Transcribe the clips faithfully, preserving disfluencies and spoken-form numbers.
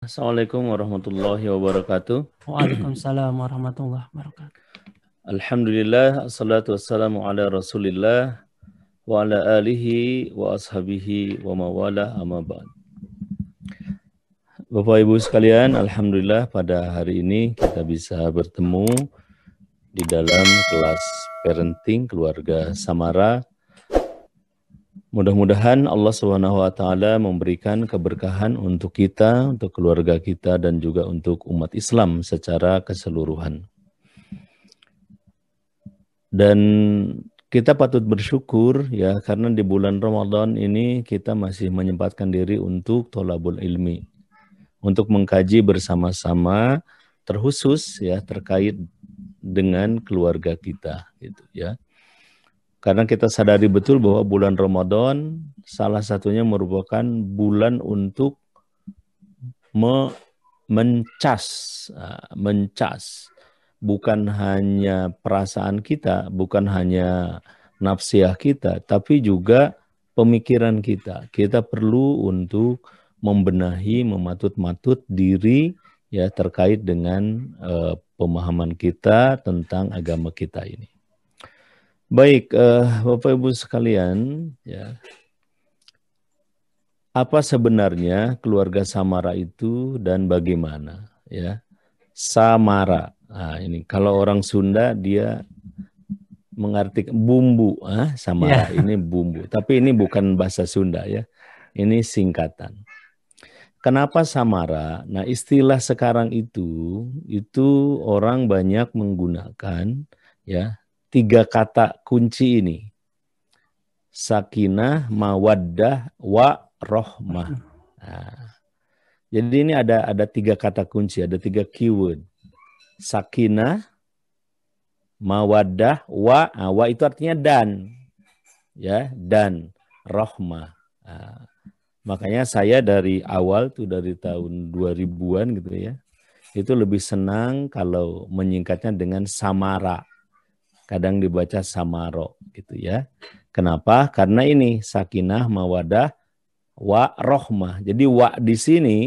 Assalamualaikum warahmatullahi wabarakatuh. Waalaikumsalam warahmatullahi wabarakatuh. Alhamdulillah, assalatu wassalamu ala rasulillah wa ala alihi wa ashabihi wa mawala amma ba'd. Bapak Ibu sekalian, alhamdulillah pada hari ini kita bisa bertemu di dalam kelas parenting keluarga Samara. Mudah-mudahan Allah subhanahu wa taala memberikan keberkahan untuk kita, untuk keluarga kita, dan juga untuk umat Islam secara keseluruhan. Dan kita patut bersyukur ya, karena di bulan Ramadan ini kita masih menyempatkan diri untuk thalabul ilmi, untuk mengkaji bersama-sama terkhusus ya terkait dengan keluarga kita gitu ya. Karena kita sadari betul bahwa bulan Ramadan salah satunya merupakan bulan untuk me mencas, mencas. Bukan hanya perasaan kita, bukan hanya nafsiah kita, tapi juga pemikiran kita. Kita perlu untuk membenahi, mematut-matut diri ya terkait dengan uh, pemahaman kita tentang agama kita ini. Baik, uh, Bapak Ibu sekalian, ya. Apa sebenarnya keluarga Samara itu dan bagaimana ya? Samara. Nah, ini kalau orang Sunda dia mengartikan bumbu, ah Samara yeah. Ini bumbu. Tapi ini bukan bahasa Sunda ya. Ini singkatan. Kenapa Samara? Nah, istilah sekarang itu itu orang banyak menggunakan ya. Tiga kata kunci ini, sakinah, mawaddah, wa rahmah. Nah, jadi ini ada ada tiga kata kunci, ada tiga keyword. Sakinah, mawaddah, wa. Nah, wa itu artinya dan, ya dan rahmah. Nah, makanya saya dari awal tuh dari tahun dua ribuan gitu ya, itu lebih senang kalau menyingkatnya dengan Samara. Kadang dibaca Samaro gitu ya. Kenapa? Karena ini sakinah, mawadah, wa rohmah. Jadi wa di sini,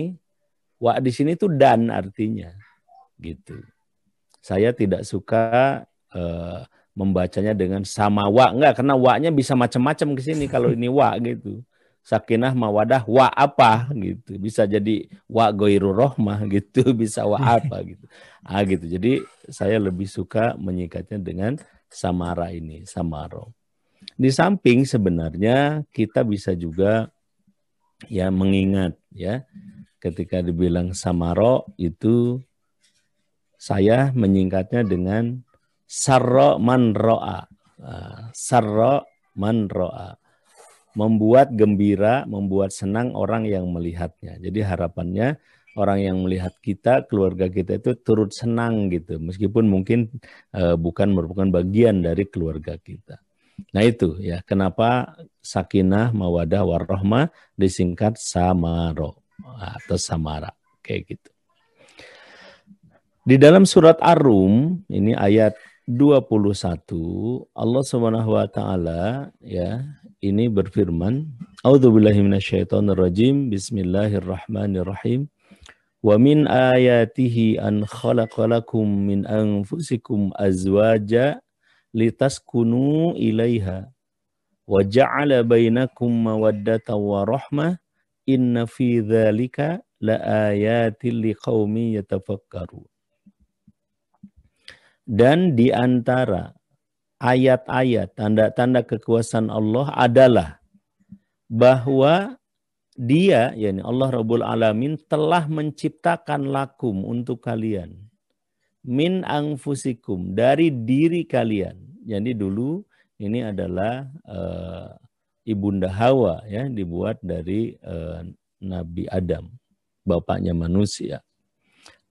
wa di sini itu dan artinya gitu. Saya tidak suka uh, membacanya dengan sama wa, enggak, karena wa-nya bisa macam-macam ke sini kalau ini wa gitu. Sakinah, mawadah, wa apa gitu. Bisa jadi wa goiru rohmah gitu, bisa wa apa gitu. Ah gitu. Jadi saya lebih suka menyikatnya dengan Samara ini, Samaro. Di samping sebenarnya kita bisa juga ya mengingat ya ketika dibilang Samaro itu saya menyingkatnya dengan sarro man ro'a. Sarro man ro'a. Membuat gembira, membuat senang orang yang melihatnya. Jadi harapannya orang yang melihat kita, keluarga kita itu turut senang gitu. Meskipun mungkin e, bukan merupakan bagian dari keluarga kita. Nah itu ya kenapa sakinah, mawadah, warahmah disingkat Samaro atau Samara. Kayak gitu. Di dalam surat Ar-Rum, ini ayat dua puluh satu, Allah subhanahu wa taala ya ini berfirman, A'udzubillahi minasyaitonirrajim, bismillahirrahmanirrahim. Wa min ayatihi an khalaqalakum min anfusikum azwaja litaskunu ilaiha wa ja'ala bainakum mawaddatan wa rahmah inna fi dzalika laayatil liqaumin yatafakkarun. Dan di antara ayat-ayat, tanda-tanda kekuasaan Allah adalah bahwa dia, yakni Allah Rabbul Alamin telah menciptakan lakum untuk kalian. Min anfusikum, dari diri kalian. Jadi dulu ini adalah uh, ibunda Hawa ya, dibuat dari uh, Nabi Adam, bapaknya manusia.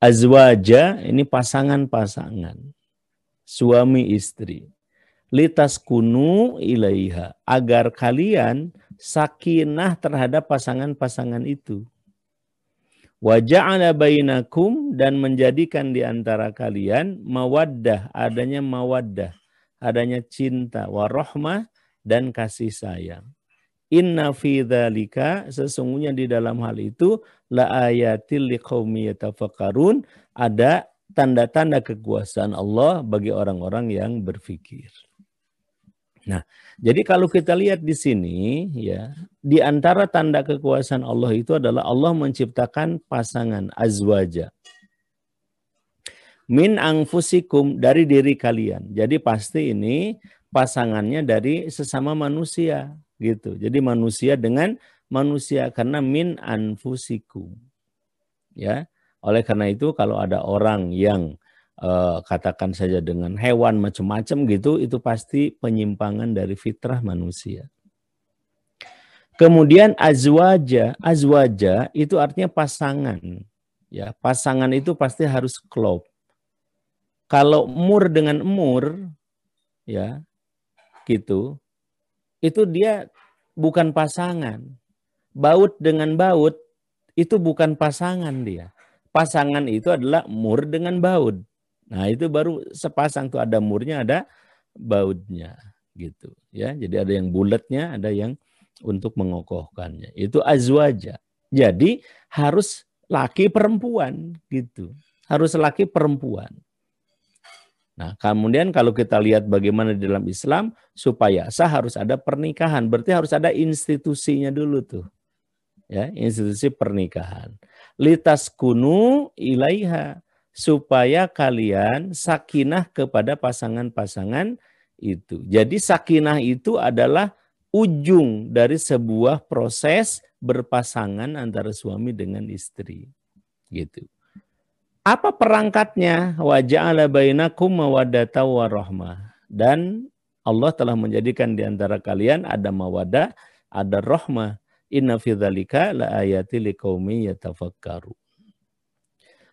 Azwaja ini pasangan-pasangan. Suami istri. Litaskunu ilaiha, agar kalian sakinah terhadap pasangan-pasangan itu. Wa ja'ala bainakum, dan menjadikan di antara kalian mawaddah, adanya mawaddah, adanya cinta, wa rahmah dan kasih sayang. Inna fi dzalika, sesungguhnya di dalam hal itu, la ayatil liqaumi yatafakkarun, ada tanda-tanda kekuasaan Allah bagi orang-orang yang berpikir. Nah, jadi kalau kita lihat di sini, ya, di antara tanda kekuasaan Allah itu adalah Allah menciptakan pasangan azwaja. Min anfusikum, dari diri kalian. Jadi pasti ini pasangannya dari sesama manusia. Gitu. Jadi manusia dengan manusia karena min anfusikum. Ya. Oleh karena itu kalau ada orang yang e, katakan saja dengan hewan macam-macam gitu, itu pasti penyimpangan dari fitrah manusia. Kemudian azwaja, azwaja itu artinya pasangan. Ya, pasangan itu pasti harus klop. Kalau mur dengan mur ya gitu. Itu dia bukan pasangan. Baut dengan baut itu bukan pasangan dia. Pasangan itu adalah mur dengan baut. Nah, itu baru sepasang tuh, ada murnya, ada bautnya gitu ya. Jadi ada yang bulatnya, ada yang untuk mengokohkannya. Itu azwaja. Jadi harus laki perempuan gitu. Harus laki perempuan. Nah, kemudian kalau kita lihat bagaimana di dalam Islam supaya sah harus ada pernikahan, berarti harus ada institusinya dulu tuh. Ya, institusi pernikahan. Litas kunu ilaiha, supaya kalian sakinah kepada pasangan-pasangan itu. Jadi sakinah itu adalah ujung dari sebuah proses berpasangan antara suami dengan istri. Gitu. Apa perangkatnya? Wa ja'ala bainakum mawaddata wa rahmah. Dan Allah telah menjadikan di antara kalian ada mawaddah, ada rahmah. Inna fi dzalika la ayati liqaumin yatafakkaru.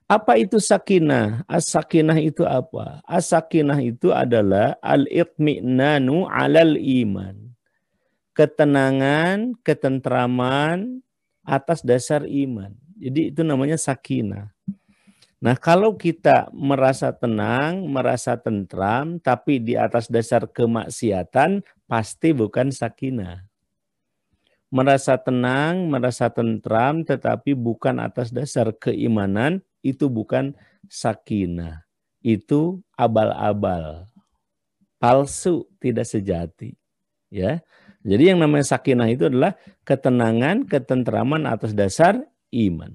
Apa itu sakinah? As-sakinah itu apa? As-sakinah itu adalah al-itminanu 'alal iman. Ketenangan, ketentraman atas dasar iman. Jadi itu namanya sakinah. Nah, kalau kita merasa tenang, merasa tentram, tapi di atas dasar kemaksiatan, pasti bukan sakinah. Merasa tenang, merasa tentram, tetapi bukan atas dasar keimanan, itu bukan sakinah. Itu abal-abal, palsu, tidak sejati. Ya, jadi yang namanya sakinah itu adalah ketenangan, ketentraman atas dasar iman.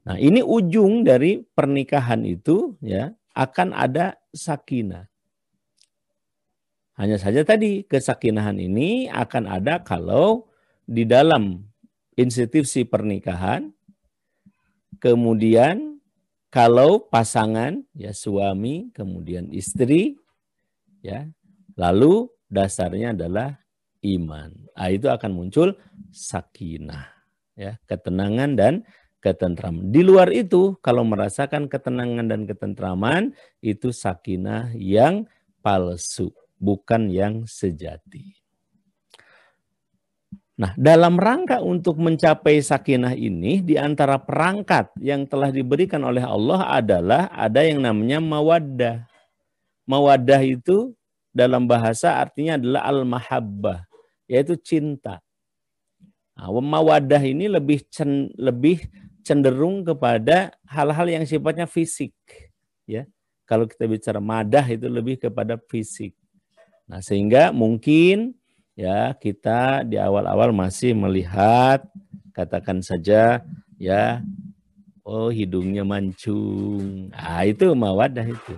Nah, ini ujung dari pernikahan itu ya, akan ada sakinah. Hanya saja tadi kesakinahan ini akan ada kalau di dalam institusi pernikahan, kemudian kalau pasangan ya suami, kemudian istri ya, lalu dasarnya adalah iman. Nah, itu akan muncul sakinah ya, ketenangan dan ketentraman. Di luar itu kalau merasakan ketenangan dan ketentraman itu sakinah yang palsu, bukan yang sejati. Nah, dalam rangka untuk mencapai sakinah ini di antara perangkat yang telah diberikan oleh Allah adalah ada yang namanya mawaddah. Mawaddah itu dalam bahasa artinya adalah al-mahabbah, yaitu cinta. Nah, mawaddah ini lebih cen, lebih cenderung kepada hal-hal yang sifatnya fisik, ya. Kalau kita bicara madah itu lebih kepada fisik. Nah, sehingga mungkin ya kita di awal-awal masih melihat, katakan saja ya, oh hidungnya mancung. Ah, itu mawaddah itu.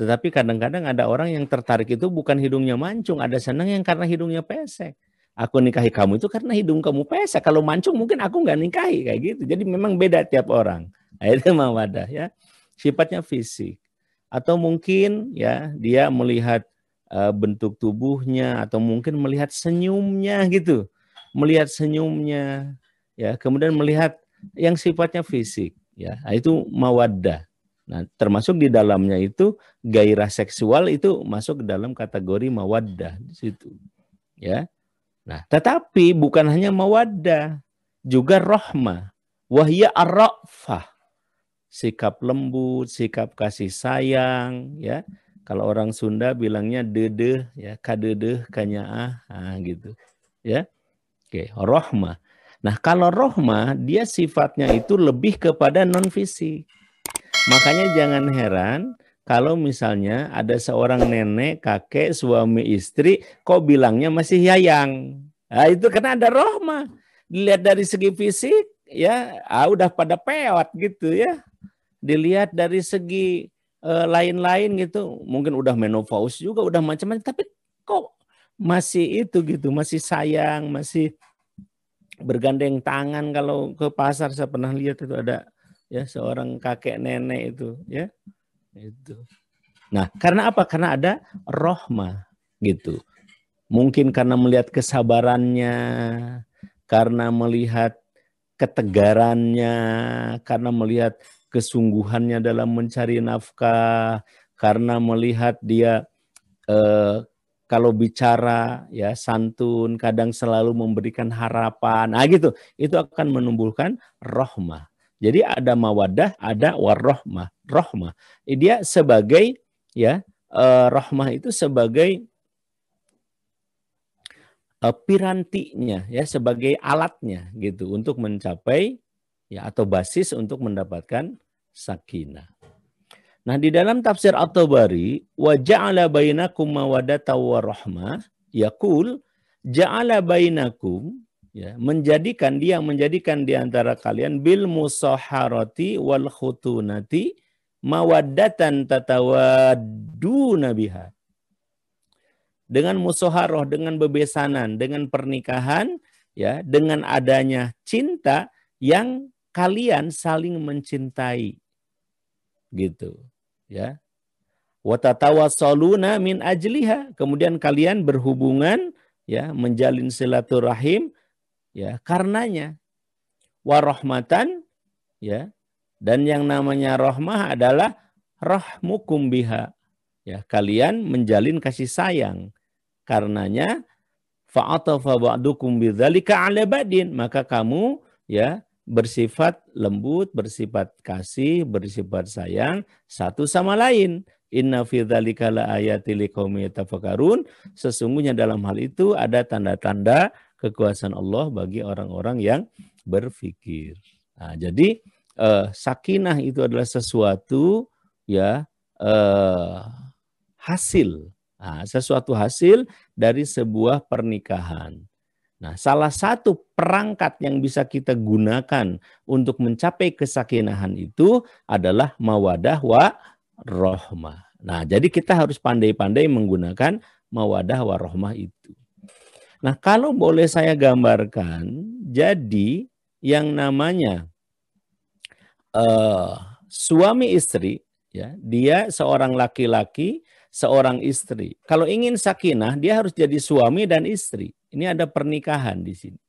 Tetapi kadang-kadang ada orang yang tertarik itu bukan hidungnya mancung, ada senang yang karena hidungnya pesek. Aku nikahi kamu itu karena hidung kamu pesek. Kalau mancung mungkin aku nggak nikahi, kayak gitu. Jadi memang beda tiap orang. Nah, itu mawaddah ya. Sifatnya fisik. Atau mungkin ya dia melihat uh, bentuk tubuhnya, atau mungkin melihat senyumnya gitu. Melihat senyumnya ya, kemudian melihat yang sifatnya fisik ya. Nah, itu mawaddah. Nah, termasuk di dalamnya itu gairah seksual itu masuk ke dalam kategori mawaddah di situ. Ya. Nah, tetapi bukan hanya mawaddah, juga rahmah. Wahya ar-ra'fah. Sikap lembut, sikap kasih sayang, ya. Kalau orang Sunda bilangnya dedeh, ya, kadedeh, kanyaah, nah, gitu, ya. Oke, rohmah. Nah, kalau rohmah dia sifatnya itu lebih kepada non fisik. Makanya jangan heran kalau misalnya ada seorang nenek, kakek, suami istri, kok bilangnya masih yayang. Nah, itu karena ada rohmah. Dilihat dari segi fisik, ya, ah, udah pada peot gitu ya. Dilihat dari segi lain-lain gitu, mungkin udah menopaus juga, udah macam-macam, tapi kok masih itu gitu, masih sayang, masih bergandeng tangan. Kalau ke pasar saya pernah lihat itu ada ya seorang kakek nenek itu ya itu. Nah, karena apa? Karena ada rahmah gitu. Mungkin karena melihat kesabarannya, karena melihat ketegarannya, karena melihat kesungguhannya dalam mencari nafkah, karena melihat dia eh, kalau bicara ya santun, kadang selalu memberikan harapan. Nah gitu, itu akan menumbuhkan rahmah. Jadi ada mawadah, ada warahmah. Rahmah dia sebagai ya eh, rahmah itu sebagai eh, pirantinya ya, sebagai alatnya gitu untuk mencapai ya, atau basis untuk mendapatkan sakinah. Nah, di dalam tafsir At-Tabari, wa ja'ala bainakum mawaddatan wa rahmah, yaqul ja'ala bainakum, ya, menjadikan dia menjadikan di antara kalian bil musaharati wal khutunati mawaddatan tatawadduna biha. Dengan musaharah, dengan bebesanan, dengan pernikahan, ya, dengan adanya cinta yang kalian saling mencintai gitu ya, watatawassaluna min ajliha, kemudian kalian berhubungan ya, menjalin silaturahim ya karenanya, warahmatan ya, dan yang namanya rahmah adalah rahmukum biha ya, kalian menjalin kasih sayang karenanya, fa'atafa ba'dukum bidzalika 'ala ba'din, maka kamu ya bersifat lembut, bersifat kasih, bersifat sayang satu sama lain. Inna fi dzalika laayatil liqaumin yatafakkarun. Sesungguhnya dalam hal itu ada tanda-tanda kekuasaan Allah bagi orang-orang yang berpikir. Nah, jadi eh, sakinah itu adalah sesuatu ya eh, hasil, nah, sesuatu hasil dari sebuah pernikahan. Nah, salah satu perangkat yang bisa kita gunakan untuk mencapai kesakinahan itu adalah mawadah wa rahmah. Nah, jadi kita harus pandai-pandai menggunakan mawadah wa rahmah itu. Nah, kalau boleh saya gambarkan, jadi yang namanya uh, suami istri, ya, dia seorang laki-laki, seorang istri. Kalau ingin sakinah, dia harus jadi suami dan istri. Ini ada pernikahan di sini.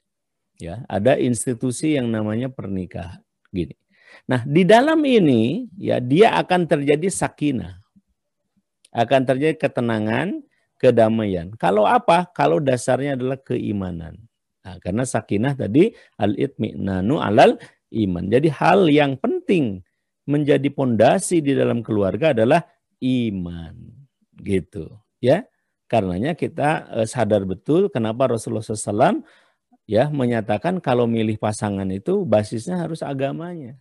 Ya, ada institusi yang namanya pernikahan gini. Nah, di dalam ini ya dia akan terjadi sakinah. Akan terjadi ketenangan, kedamaian. Kalau apa? Kalau dasarnya adalah keimanan. Nah, karena sakinah tadi al-itminanu alal iman. Jadi hal yang penting menjadi pondasi di dalam keluarga adalah iman. Gitu, ya. Karenanya kita sadar betul kenapa Rasulullah shallallahu alaihi wasallam ya menyatakan kalau milih pasangan itu basisnya harus agamanya.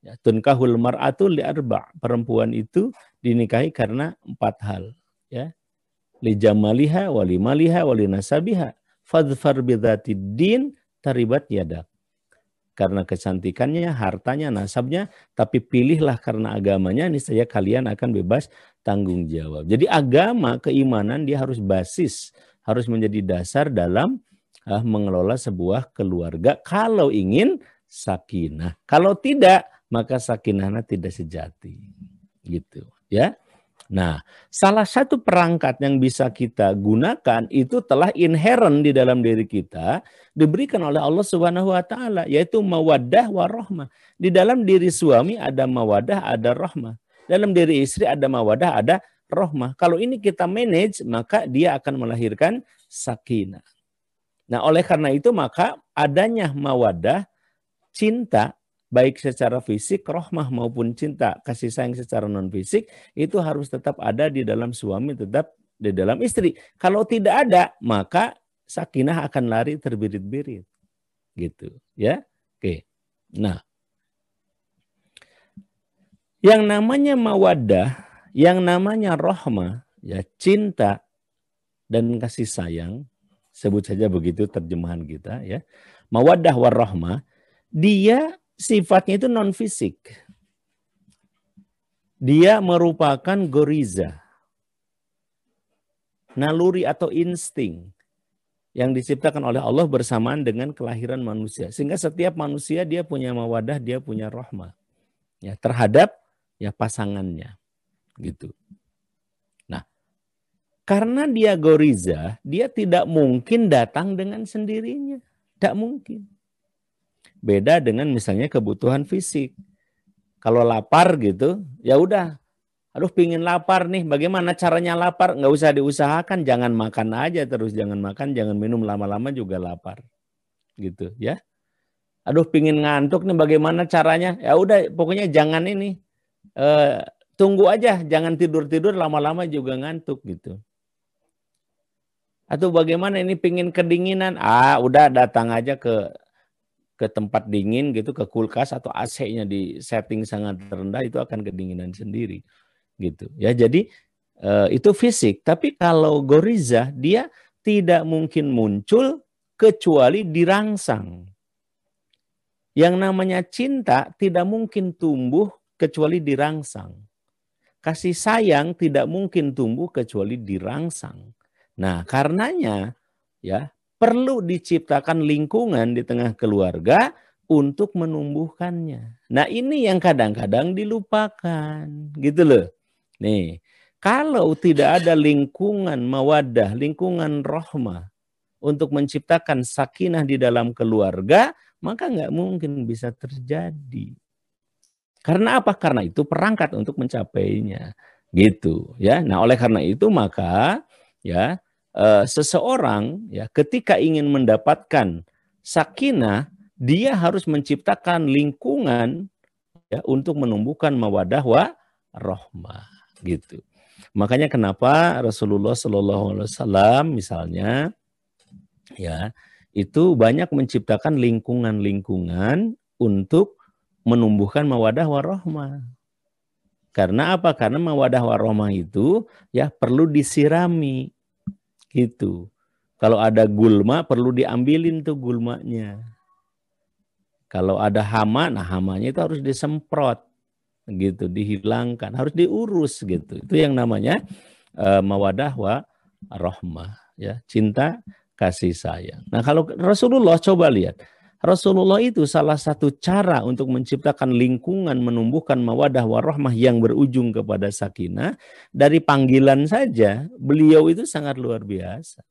Ya, tunkahul mar'atu li'arba', perempuan itu dinikahi karena empat hal, ya. Li jamaliha wa li maliha wa li nasabiha fadfar bidzatid din taribat yadak. Karena kecantikannya, hartanya, nasabnya, tapi pilihlah karena agamanya, niscaya kalian akan bebas tanggung jawab. Jadi agama, keimanan dia harus basis, harus menjadi dasar dalam ah, mengelola sebuah keluarga kalau ingin sakinah. Kalau tidak, maka sakinahnya tidak sejati. Gitu, ya. Nah, salah satu perangkat yang bisa kita gunakan itu telah inherent di dalam diri kita, diberikan oleh Allah Subhanahu wa taala, yaitu mawaddah wa rahmah. Di dalam diri suami ada mawaddah, ada rahmah. Dalam diri istri ada mawaddah, ada rahmah. Kalau ini kita manage, maka dia akan melahirkan sakinah. Nah, oleh karena itu maka adanya mawaddah, cinta baik secara fisik, rahmah maupun cinta, kasih sayang secara non-fisik, itu harus tetap ada di dalam suami, tetap di dalam istri. Kalau tidak ada, maka sakinah akan lari terbirit-birit. Gitu, ya. Oke. Nah, yang namanya mawaddah, yang namanya rahmah, ya, cinta dan kasih sayang, sebut saja begitu terjemahan kita, ya. Mawaddah warahmah, dia sifatnya itu non fisik. Dia merupakan goriza, naluri atau insting yang diciptakan oleh Allah bersamaan dengan kelahiran manusia. Sehingga setiap manusia dia punya mawaddah, dia punya rahmah, ya, terhadap ya pasangannya, gitu. Nah, karena dia goriza, dia tidak mungkin datang dengan sendirinya. Tidak mungkin. Beda dengan misalnya kebutuhan fisik. Kalau lapar gitu, ya udah. Aduh, pingin lapar nih. Bagaimana caranya lapar? Nggak usah diusahakan. Jangan makan aja terus. Jangan makan, jangan minum. Lama-lama juga lapar. Gitu ya. Aduh, pingin ngantuk nih. Bagaimana caranya? Ya udah, pokoknya jangan ini. E, tunggu aja. Jangan tidur-tidur. Lama-lama juga ngantuk gitu. Atau bagaimana ini pingin kedinginan? Ah, udah datang aja ke ke tempat dingin gitu, ke kulkas atau A C-nya di setting sangat rendah, itu akan kedinginan sendiri gitu. Ya, jadi e, itu fisik, tapi kalau goriza dia tidak mungkin muncul kecuali dirangsang. Yang namanya cinta tidak mungkin tumbuh kecuali dirangsang. Kasih sayang tidak mungkin tumbuh kecuali dirangsang. Nah, karenanya ya perlu diciptakan lingkungan di tengah keluarga untuk menumbuhkannya. Nah, ini yang kadang-kadang dilupakan, gitu loh. Nih, kalau tidak ada lingkungan mawaddah, lingkungan rahmah untuk menciptakan sakinah di dalam keluarga, maka nggak mungkin bisa terjadi. Karena apa? Karena itu perangkat untuk mencapainya, gitu. Ya, nah oleh karena itu maka ya. Seseorang ya ketika ingin mendapatkan sakinah, dia harus menciptakan lingkungan ya untuk menumbuhkan mawaddah wa rahmah, gitu. Makanya kenapa Rasulullah Shallallahu Alaihi Wasallam misalnya ya itu banyak menciptakan lingkungan-lingkungan untuk menumbuhkan mawaddah wa rahmah. Karena apa? Karena mawaddah wa rahmah itu ya perlu disirami. Gitu. Kalau ada gulma perlu diambilin tuh gulmanya. Kalau ada hama, nah hamanya itu harus disemprot gitu, dihilangkan, harus diurus gitu. Itu yang namanya uh, mawaddah wa rahmah ya, cinta kasih sayang. Nah, kalau Rasulullah coba lihat. Rasulullah itu salah satu cara untuk menciptakan lingkungan menumbuhkan mawaddah warahmah yang berujung kepada sakinah. Dari panggilan saja beliau itu sangat luar biasa.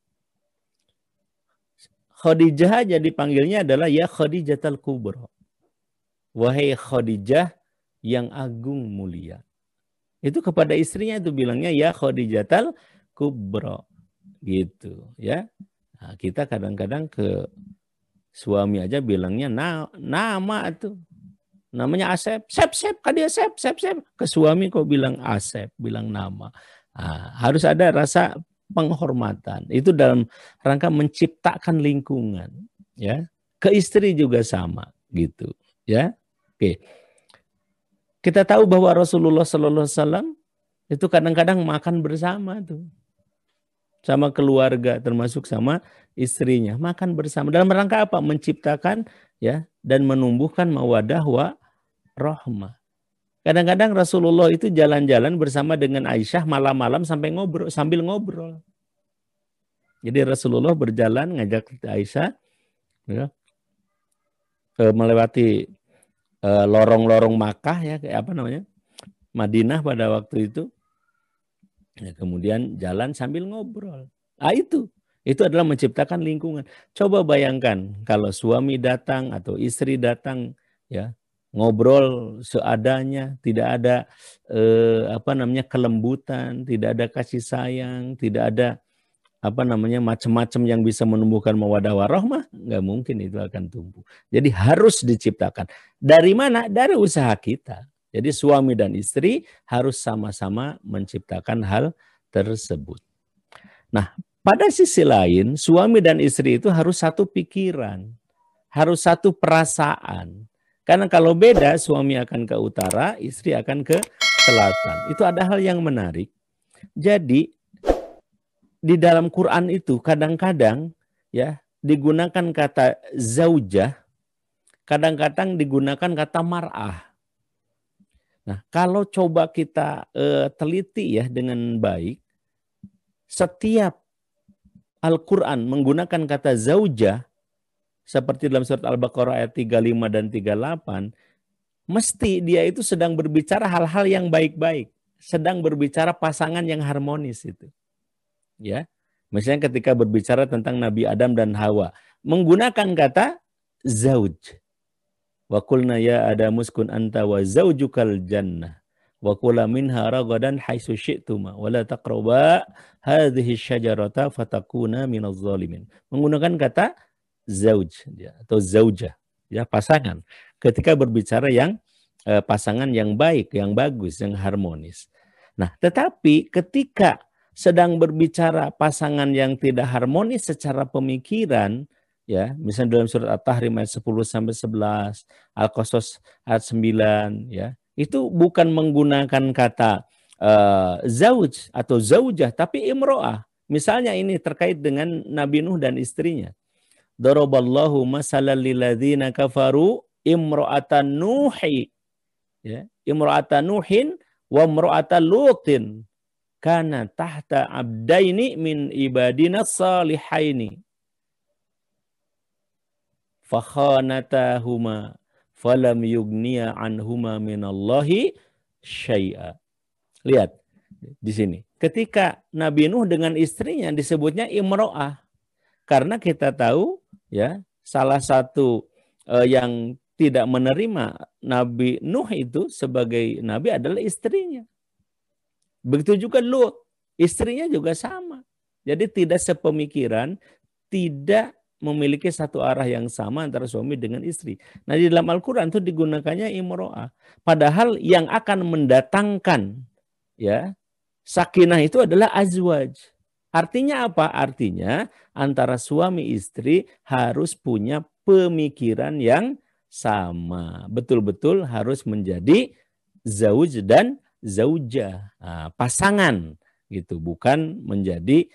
Khadijah aja dipanggilnya adalah ya Khadijatul Kubra. Wahai Khadijah yang agung mulia. Itu kepada istrinya itu bilangnya ya Khadijatul Kubra. Gitu ya. Nah, kita kadang-kadang ke suami aja bilangnya na nama tuh. Namanya Asep. Sep, sep, kan dia sep, sep, sep. Ke suami kok bilang Asep, bilang nama. Nah, harus ada rasa penghormatan. Itu dalam rangka menciptakan lingkungan. Ya. Ke istri juga sama gitu. Ya. Oke. Kita tahu bahwa Rasulullah Sallallahu Alaihi Wasallam itu kadang-kadang makan bersama tuh. Sama keluarga termasuk sama istrinya, makan bersama dalam rangka apa? Menciptakan ya dan menumbuhkan mawaddah wa rahmah. Kadang-kadang Rasulullah itu jalan-jalan bersama dengan Aisyah malam-malam sampai ngobrol, sambil ngobrol. Jadi Rasulullah berjalan ngajak Aisyah ya, melewati lorong-lorong Makkah ya, kayak apa namanya? Madinah pada waktu itu. Ya, kemudian jalan sambil ngobrol. Ah itu. Itu adalah menciptakan lingkungan. Coba bayangkan kalau suami datang atau istri datang ya, ngobrol seadanya, tidak ada eh, apa namanya kelembutan, tidak ada kasih sayang, tidak ada apa namanya macam-macam yang bisa menumbuhkan mawaddah warahmah, nggak mungkin itu akan tumbuh. Jadi harus diciptakan. Dari mana? Dari usaha kita. Jadi suami dan istri harus sama-sama menciptakan hal tersebut. Nah, pada sisi lain suami dan istri itu harus satu pikiran, harus satu perasaan. Karena kalau beda suami akan ke utara, istri akan ke selatan. Itu ada hal yang menarik. Jadi di dalam Quran itu kadang-kadang ya digunakan kata zaujah, kadang-kadang digunakan kata mar'ah. Nah, kalau coba kita e, teliti ya dengan baik, setiap Al-Quran menggunakan kata zaujah seperti dalam surat Al-Baqarah ayat tiga puluh lima dan tiga puluh delapan, mesti dia itu sedang berbicara hal-hal yang baik-baik, sedang berbicara pasangan yang harmonis itu. Ya, misalnya ketika berbicara tentang Nabi Adam dan Hawa menggunakan kata zauj. Wa qulna ya Adam uskun anta wa zaujukal jannah wa kula minha ragadan haitsu syi'tuma wa la taqrabu hadhihi syajarata fatakuna minaz zalimin. Menggunakan kata zauj ya, atau zaujah ya, pasangan. Ketika berbicara yang eh, pasangan yang baik, yang bagus, yang harmonis. Nah, tetapi ketika sedang berbicara pasangan yang tidak harmonis secara pemikiran, ya, misalnya dalam surat At-Tahrim ayat sepuluh sampai sebelas, Al-Qasas ayat sembilan, ya, itu bukan menggunakan kata uh, zauj atau zaujah, tapi imro'ah. Misalnya ini terkait dengan Nabi Nuh dan istrinya. Daraballahu masalan lilladzina kafaru imro'atan nuhi, ya, imro'atan nuhin wa imro'atan lutin. Kana tahta abdaini min ibadina salihaini fakhanatahuma falam yugniya anhuma minallahi syai'a. Lihat di sini. Ketika Nabi Nuh dengan istrinya disebutnya imro'ah. Karena kita tahu ya, salah satu eh, yang tidak menerima Nabi Nuh itu sebagai nabi adalah istrinya. Begitu juga Lut, istrinya juga sama. Jadi tidak sepemikiran, tidak memiliki satu arah yang sama antara suami dengan istri. Nah, di dalam Al-Quran itu digunakannya imro'ah. Padahal yang akan mendatangkan ya sakinah itu adalah azwaj. Artinya apa? Artinya antara suami istri harus punya pemikiran yang sama. Betul-betul harus menjadi zauj dan zaujah, nah, pasangan gitu, bukan menjadi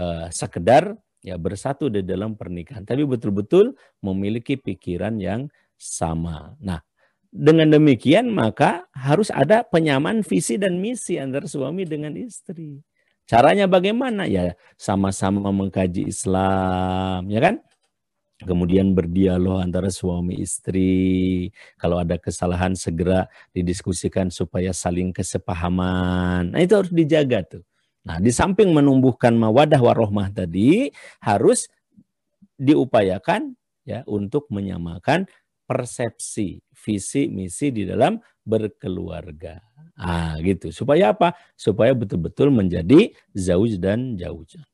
uh, sekedar ya bersatu di dalam pernikahan, tapi betul-betul memiliki pikiran yang sama. Nah, dengan demikian maka harus ada penyamaan visi dan misi antara suami dengan istri. Caranya bagaimana? Ya sama-sama mengkaji Islam, ya kan? Kemudian berdialog antara suami istri. Kalau ada kesalahan segera didiskusikan supaya saling kesepahaman. Nah, itu harus dijaga tuh. Nah, di samping menumbuhkan mawaddah warahmah tadi harus diupayakan ya untuk menyamakan persepsi, visi, misi di dalam berkeluarga. Ah, gitu. Supaya apa? Supaya betul-betul menjadi zauj dan zaujah.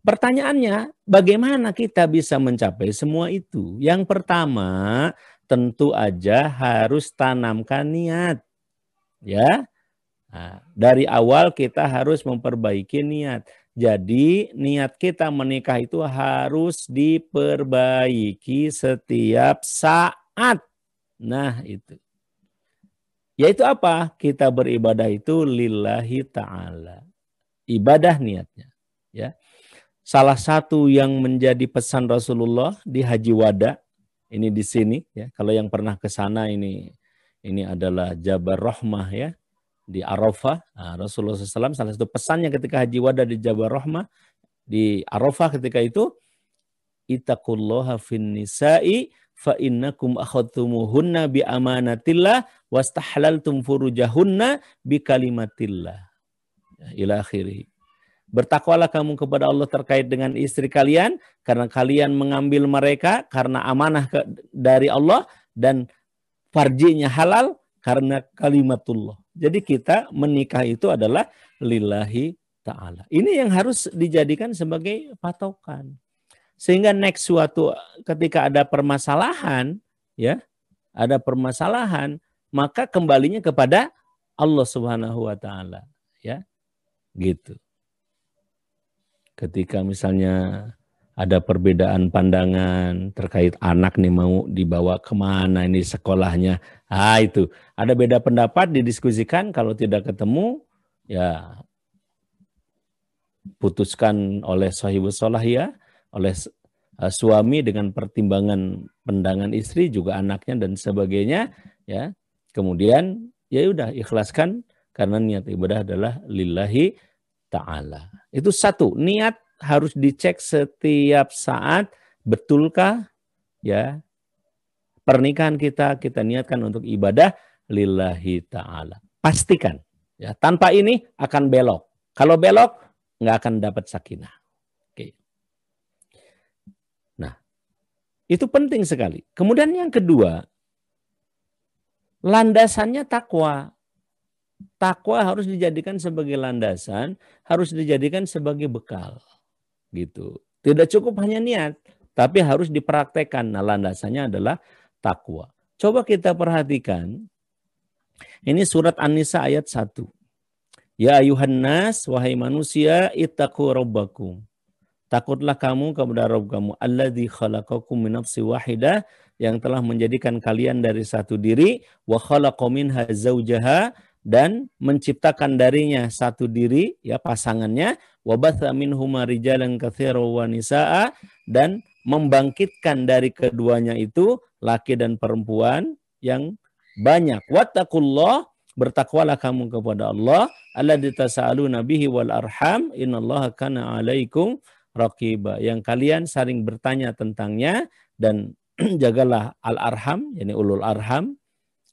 Pertanyaannya, bagaimana kita bisa mencapai semua itu? Yang pertama, tentu aja harus tanamkan niat. Ya, nah, dari awal kita harus memperbaiki niat. Jadi niat kita menikah itu harus diperbaiki setiap saat. Nah, itu. Yaitu apa? Kita beribadah itu lillahi ta'ala. Ibadah niatnya. Ya. Salah satu yang menjadi pesan Rasulullah di Haji Wada, ini di sini ya. Kalau yang pernah ke sana ini ini adalah Jabal Rahmah ya, di Arafah. Nah, Rasulullah shallallahu alaihi wasallam salah satu pesannya ketika Haji Wada di Jabal Rahmah di Arafah ketika itu, ittaqullaha fin nisa'i fa innakum akhadtumuhunna bi amanatillah wastahlaltum furujahunna bi kalimatillah ila akhirih. Bertakwalah kamu kepada Allah terkait dengan istri kalian karena kalian mengambil mereka karena amanah ke, dari Allah dan farjinya halal karena kalimatullah. Jadi kita menikah itu adalah lillahi Ta'ala. Ini yang harus dijadikan sebagai patokan. Sehingga next suatu ketika ada permasalahan, ya, ada permasalahan, maka kembalinya kepada Allah Subhanahu wa Ta'ala, ya. Gitu. Ketika misalnya ada perbedaan pandangan terkait anak nih mau dibawa kemana ini sekolahnya, ah itu ada beda pendapat didiskusikan, kalau tidak ketemu ya putuskan oleh sahibus sholah, ya, oleh suami dengan pertimbangan pandangan istri juga anaknya dan sebagainya, ya. Kemudian ya udah ikhlaskan karena niat ibadah adalah lillahi ta'ala. Itu satu, niat harus dicek setiap saat, betulkah ya pernikahan kita kita niatkan untuk ibadah lillahi ta'ala. Pastikan ya, tanpa ini akan belok. Kalau belok nggak akan dapat sakinah. Oke. Nah, itu penting sekali. Kemudian yang kedua, landasannya takwa. Takwa harus dijadikan sebagai landasan, harus dijadikan sebagai bekal, gitu. Tidak cukup hanya niat, tapi harus dipraktekkan. Nah, landasannya adalah takwa. Coba kita perhatikan, ini surat An-Nisa ayat satu. Ya ayuhan nas, wahai manusia, ittaqu rabbakum. Takutlah kamu kepada Rabb kamu, alladzi khalaqakum min nafsin wahidah, yang telah menjadikan kalian dari satu diri, wa khalaqa minha zaujaha, dan menciptakan darinya satu diri, ya, pasangannya, wabatha minhuma rijalan katsiran wa nisaa, dan membangkitkan dari keduanya itu laki dan perempuan yang banyak. Wattaqullah, bertakwalah kamu kepada Allah, alladzi tasaaluna bihi wal arham, innallaha kana 'alaikum raqiba, yang kalian saling bertanya tentangnya, dan jagalah al arham, yakni ulul arham,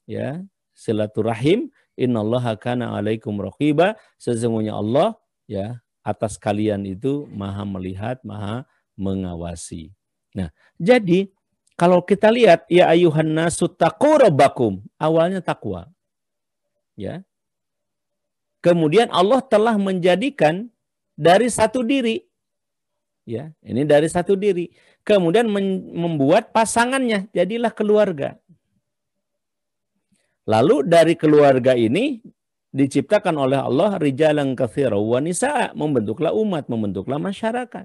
ya, silaturahim. Innallaha kana 'alaikum raqiba, sesungguhnya Allah ya atas kalian itu maha melihat, maha mengawasi. Nah, jadi kalau kita lihat ya ayuhan nasu taqu rabbakum, awalnya takwa. Ya. Kemudian Allah telah menjadikan dari satu diri. Ya, ini dari satu diri. Kemudian membuat pasangannya, jadilah keluarga. Lalu dari keluarga ini diciptakan oleh Allah rijalan katsiran wa nisaa, membentuklah umat, membentuklah masyarakat.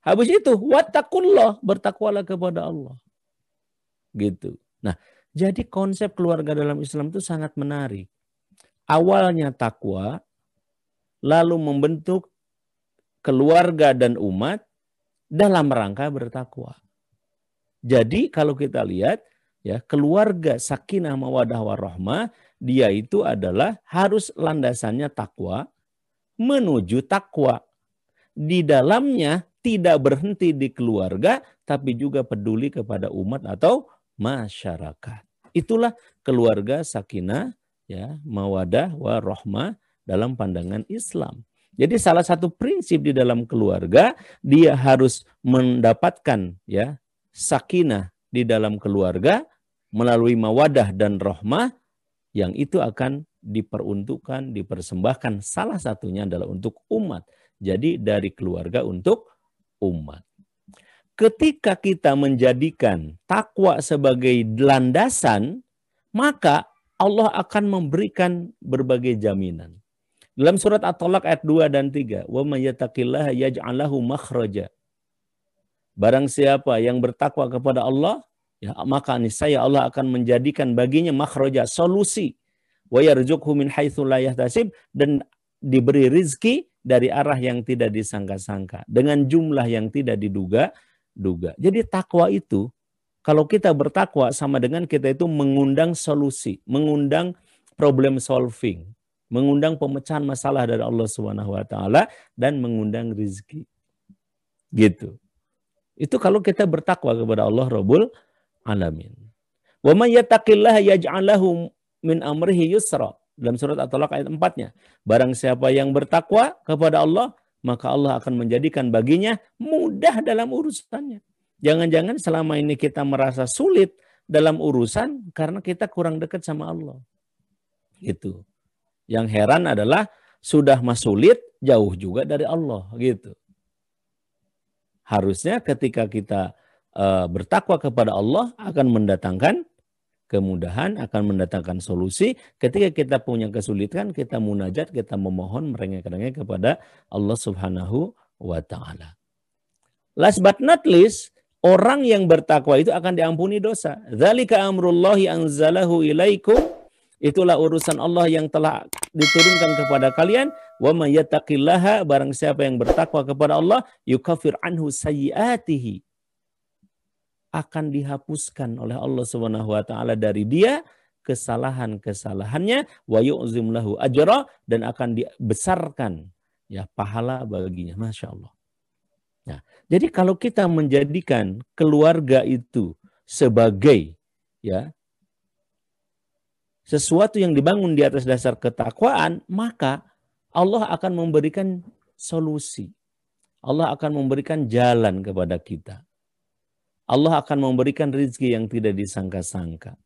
Habis itu wattaqullah, bertakwalah kepada Allah. Gitu. Nah, jadi konsep keluarga dalam Islam itu sangat menarik. Awalnya takwa, lalu membentuk keluarga dan umat dalam rangka bertakwa. Jadi kalau kita lihat ya, keluarga sakinah mawaddah warahmah, dia itu adalah harus landasannya takwa menuju takwa. Di dalamnya tidak berhenti di keluarga, tapi juga peduli kepada umat atau masyarakat. Itulah keluarga sakinah ya mawaddah warahmah dalam pandangan Islam. Jadi salah satu prinsip di dalam keluarga, dia harus mendapatkan ya sakinah di dalam keluarga melalui mawadah dan rahmah, yang itu akan diperuntukkan, dipersembahkan. Salah satunya adalah untuk umat. Jadi dari keluarga untuk umat. Ketika kita menjadikan takwa sebagai landasan, maka Allah akan memberikan berbagai jaminan. Dalam surat At-Talaq ayat dua dan tiga. Wa may yattaqillaha yaj'allahu makhraja. Barang siapa yang bertakwa kepada Allah, ya, maka niscaya Allah akan menjadikan baginya makhraja, solusi. Wa yarzuqhu min haitsu la yahtasib, dan diberi rizki dari arah yang tidak disangka-sangka dengan jumlah yang tidak diduga-duga. Jadi takwa itu, kalau kita bertakwa sama dengan kita itu mengundang solusi, mengundang problem solving, mengundang pemecahan masalah dari Allah Subhanahu wa Ta'ala, dan mengundang rizki. Gitu. Itu kalau kita bertakwa kepada Allah Rabbul Alamin. Wa may yattaqillaha yaj'al lahu min amrihi yusra. Dalam surat At-Talaq ayat empat-nya. Barang siapa yang bertakwa kepada Allah, maka Allah akan menjadikan baginya mudah dalam urusannya. Jangan-jangan selama ini kita merasa sulit dalam urusan karena kita kurang dekat sama Allah. Itu. Yang heran adalah sudah masulit, jauh juga dari Allah gitu. Harusnya ketika kita uh, bertakwa kepada Allah akan mendatangkan kemudahan, akan mendatangkan solusi. Ketika kita punya kesulitan, kita munajat, kita memohon, merengek-rengek kepada Allah Subhanahu wa Ta'ala. Last but not least, orang yang bertakwa itu akan diampuni dosa. Dzalika amrullahi anzalahu ilaikum. Itulah urusan Allah yang telah diturunkan kepada kalian. Wa may yattaqillaha, barang siapa yang bertakwa kepada Allah, yukaffir anhu sayyiatihi, akan dihapuskan oleh Allah Subhanahu wa Ta'ala dari dia kesalahan-kesalahannya, wa yu'zim lahu ajra, dan akan dibesarkan ya pahala baginya. Masya Allah. Nah, jadi kalau kita menjadikan keluarga itu sebagai ya sesuatu yang dibangun di atas dasar ketakwaan, maka Allah akan memberikan solusi. Allah akan memberikan jalan kepada kita. Allah akan memberikan rezeki yang tidak disangka-sangka.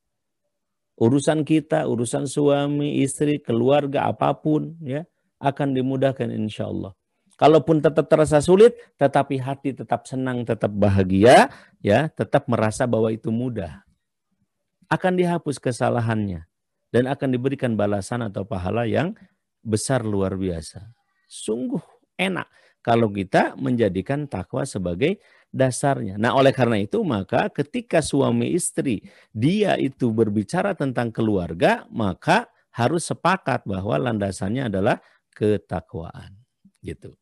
Urusan kita, urusan suami, istri, keluarga, apapun ya akan dimudahkan insya Allah. Kalaupun tetap terasa sulit, tetapi hati tetap senang, tetap bahagia, ya tetap merasa bahwa itu mudah. Akan dihapus kesalahannya dan akan diberikan balasan atau pahala yang besar luar biasa. Sungguh enak kalau kita menjadikan takwa sebagai dasarnya. Nah, oleh karena itu maka ketika suami istri dia itu berbicara tentang keluarga, maka harus sepakat bahwa landasannya adalah ketakwaan. Gitu.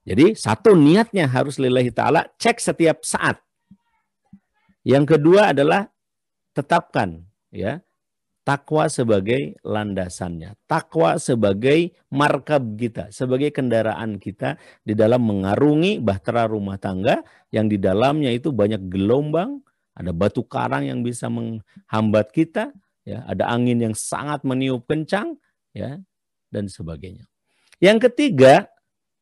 Jadi satu, niatnya harus lillahi ta'ala, cek setiap saat. Yang kedua adalah tetapkan ya takwa sebagai landasannya, takwa sebagai markab kita, sebagai kendaraan kita di dalam mengarungi bahtera rumah tangga yang di dalamnya itu banyak gelombang, ada batu karang yang bisa menghambat kita, ya, ada angin yang sangat meniup kencang, ya, dan sebagainya. Yang ketiga,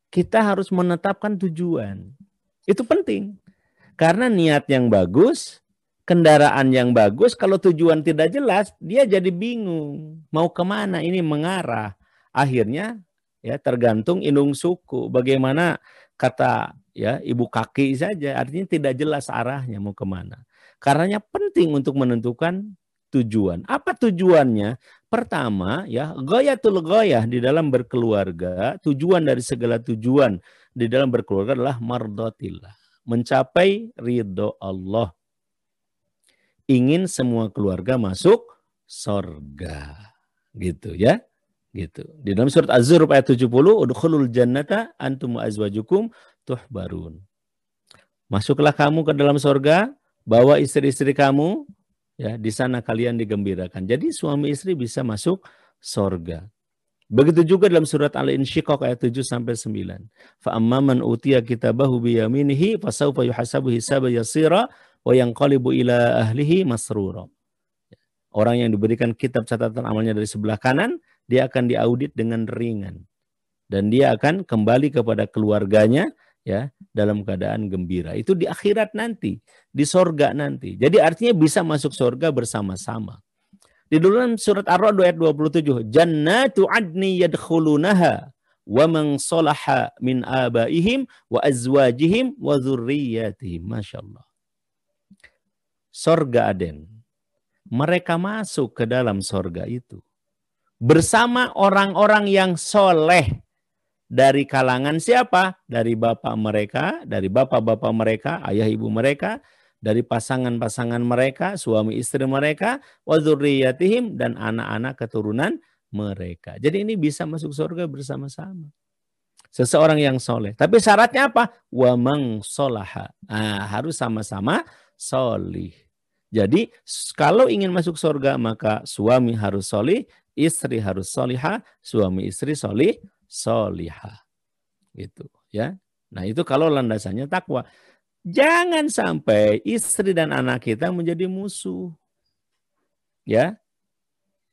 kita harus menetapkan tujuan. Itu penting karena niat yang bagus, kendaraan yang bagus, kalau tujuan tidak jelas, dia jadi bingung. Mau kemana ini mengarah? Akhirnya ya tergantung indung suku. Bagaimana kata ya ibu kaki saja, artinya tidak jelas arahnya mau kemana. Karenanya penting untuk menentukan tujuan. Apa tujuannya? Pertama ya ghayatul ghayah di dalam berkeluarga. Tujuan dari segala tujuan di dalam berkeluarga adalah mardotillah, mencapai ridho Allah. Ingin semua keluarga masuk sorga, gitu ya, gitu. Di dalam surat Az-Zukhruf ayat tujuh puluh, udkhulul jannata antum azwajukum tuhbarun. Masuklah kamu ke dalam sorga, bawa istri-istri kamu, ya di sana kalian digembirakan. Jadi suami istri bisa masuk sorga. Begitu juga dalam surat Al-Insyiqaq ayat tujuh sampai sembilan. Fa amman utiya kitabahu biyaminihi fasawfa yuhasabu hisaban yasira wa yanqalibu ila ahlihi masrura. Orang yang diberikan kitab catatan amalnya dari sebelah kanan, dia akan diaudit dengan ringan dan dia akan kembali kepada keluarganya ya dalam keadaan gembira. Itu di akhirat nanti, di sorga nanti. Jadi artinya bisa masuk sorga bersama-sama. Di dalam surat Ar-Ra'd ayat dua puluh tujuh, jannatu adni yadkhulunaha wa man salaha min abaihim wa azwajihim wa dzurriyyatihim. Masyaallah. Sorga Aden, mereka masuk ke dalam sorga itu bersama orang-orang yang soleh dari kalangan siapa? Dari bapak mereka, dari bapak-bapak mereka, ayah ibu mereka, dari pasangan-pasangan mereka, suami istri mereka, wa dzurriyyatihim, dan anak-anak keturunan mereka. Jadi ini bisa masuk sorga bersama-sama. Seseorang yang soleh. Tapi syaratnya apa? Wa man salaha. Nah, harus sama-sama solih. Jadi kalau ingin masuk surga maka suami harus solih, istri harus solihah, suami istri solih, solihah. Gitu ya. Nah itu kalau landasannya takwa. Jangan sampai istri dan anak kita menjadi musuh. Ya.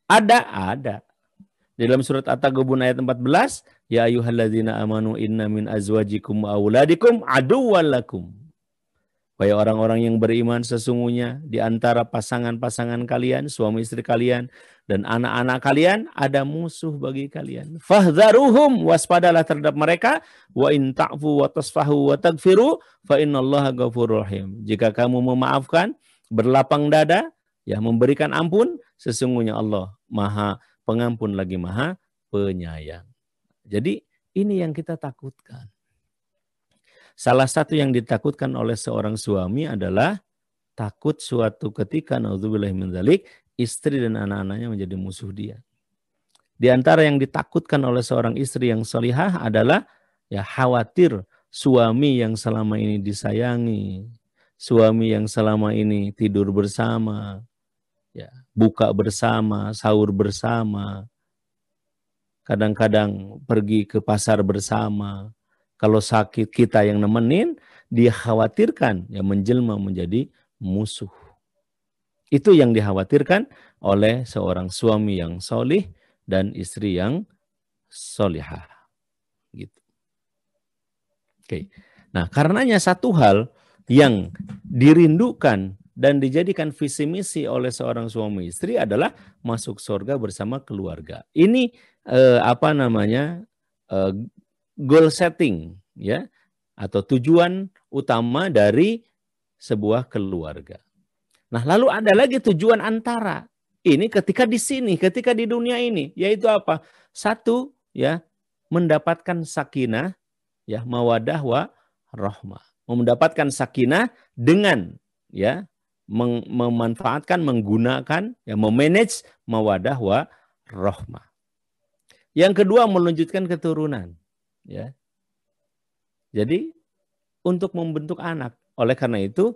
Ada ada. Di dalam surat At-Taghabun ayat empat belas, ya ayyuhalladzina amanu inna min azwajikum wa auladikum aduwwallakum. Wahai orang-orang yang beriman, sesungguhnya di antara pasangan-pasangan kalian, suami istri kalian, dan anak-anak kalian, ada musuh bagi kalian. Fahdharuhum, waspadalah terhadap mereka. Wa in ta'fu wa tasfahu wa tagfiru, fa innallaha ghafurur rahim. Jika kamu memaafkan, berlapang dada, ya memberikan ampun, sesungguhnya Allah Maha Pengampun lagi Maha Penyayang. Jadi ini yang kita takutkan. Salah satu yang ditakutkan oleh seorang suami adalah takut suatu ketika, na'udzubillahi min dzalik, istri dan anak-anaknya menjadi musuh dia. Di antara yang ditakutkan oleh seorang istri yang salihah adalah ya khawatir suami yang selama ini disayangi, suami yang selama ini tidur bersama, ya, buka bersama, sahur bersama, kadang-kadang pergi ke pasar bersama. Kalau sakit kita yang nemenin, dia khawatirkan yang menjelma menjadi musuh. Itu yang dikhawatirkan oleh seorang suami yang solih dan istri yang solihah. Gitu. Oke. Nah, karenanya satu hal yang dirindukan dan dijadikan visi misi oleh seorang suami istri adalah masuk surga bersama keluarga. Ini eh, apa namanya? Eh, goal setting ya, atau tujuan utama dari sebuah keluarga. Nah, lalu ada lagi tujuan antara. Ini ketika di sini, ketika di dunia ini, yaitu apa? Satu ya, mendapatkan sakinah ya, mawadah wa rahmah. Mendapatkan sakinah dengan ya mem memanfaatkan, menggunakan, ya memanage mawadah wa rahmah. Yang kedua melanjutkan keturunan. Ya. Jadi untuk membentuk anak. Oleh karena itu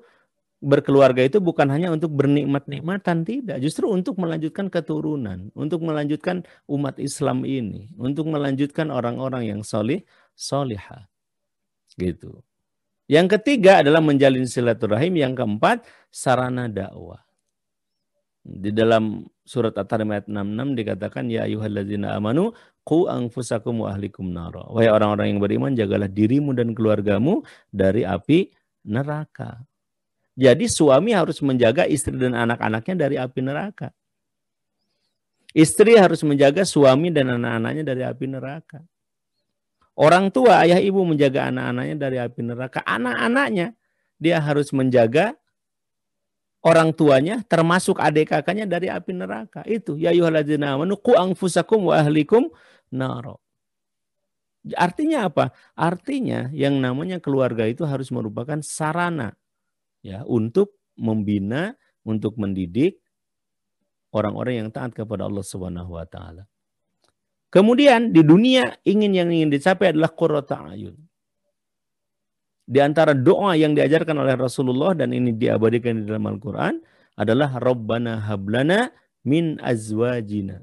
berkeluarga itu bukan hanya untuk bernikmat-nikmatan, tidak. Justru untuk melanjutkan keturunan, untuk melanjutkan umat Islam ini, untuk melanjutkan orang-orang yang solih, solihah. Gitu. Yang ketiga adalah menjalin silaturahim. Yang keempat sarana dakwah. Di dalam surat At-Tahrim ayat enam puluh enam dikatakan ya ayyuhalladzina amanu qu anfusakum wa ahlikum nara. Wahai orang-orang yang beriman, jagalah dirimu dan keluargamu dari api neraka. Jadi suami harus menjaga istri dan anak-anaknya dari api neraka. Istri harus menjaga suami dan anak-anaknya dari api neraka. Orang tua, ayah ibu menjaga anak-anaknya dari api neraka. Anak-anaknya dia harus menjaga orang tuanya termasuk adik kakaknya dari api neraka. Itu ya ayyuhalladzina amanu qu anfusakum wa ahlikum nar. Artinya apa? Artinya yang namanya keluarga itu harus merupakan sarana ya untuk membina, untuk mendidik orang-orang yang taat kepada Allah Subhanahu wa taala. Kemudian di dunia ingin yang ingin dicapai adalah qurrata ayun. Di antara doa yang diajarkan oleh Rasulullah dan ini diabadikan di dalam Al-Quran adalah Rabbana hablana min azwajina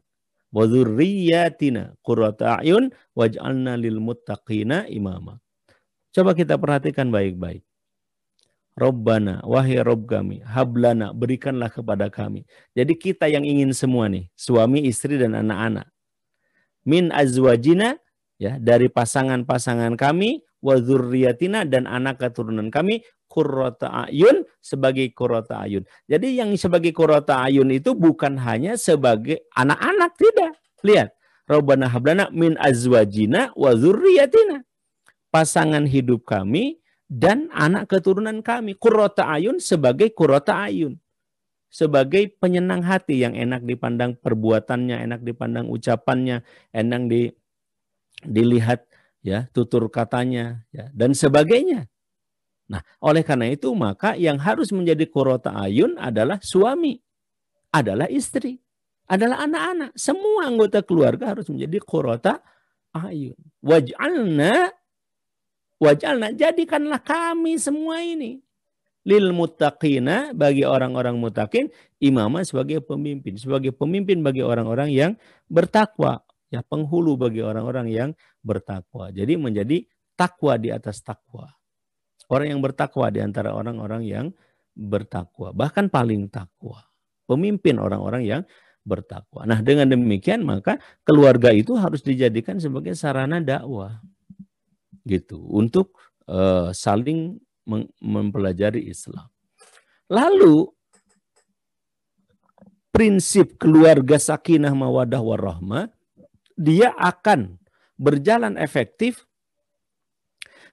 wa dzurriyyatina qurrata a'yun waj'alna lil muttaqina imama. Coba kita perhatikan baik-baik. Rabbana, wahai Rabb kami, hablana, berikanlah kepada kami. Jadi kita yang ingin semua nih, suami, istri dan anak-anak. Min azwajina, ya, dari pasangan-pasangan kami, wa dzurriyyatina dan anak keturunan kami, qurrata ayun, sebagai qurrata ayun. Jadi yang sebagai qurrata ayun itu bukan hanya sebagai anak-anak, tidak. Lihat, Rabbana hablana min azwajina wa dzurriyyatina. Pasangan hidup kami dan anak keturunan kami, qurrata ayun sebagai qurrata ayun. Sebagai penyenang hati yang enak dipandang perbuatannya, enak dipandang ucapannya, enak di dilihat ya tutur katanya ya, dan sebagainya. Nah, oleh karena itu maka yang harus menjadi qurrata ayun adalah suami, adalah istri, adalah anak-anak. Semua anggota keluarga harus menjadi qurrata ayun. Waj'alna, waj'alna, jadikanlah kami semua ini lil muttaqina, bagi orang-orang muttaqin, imama, sebagai pemimpin, sebagai pemimpin bagi orang-orang yang bertakwa. Ya, penghulu bagi orang-orang yang bertakwa. Jadi menjadi takwa di atas takwa. Orang yang bertakwa di antara orang-orang yang bertakwa. Bahkan paling takwa. Pemimpin orang-orang yang bertakwa. Nah, dengan demikian maka keluarga itu harus dijadikan sebagai sarana dakwah. Gitu. Untuk uh, saling mempelajari Islam. Lalu prinsip keluarga sakinah mawadah warahmah dia akan berjalan efektif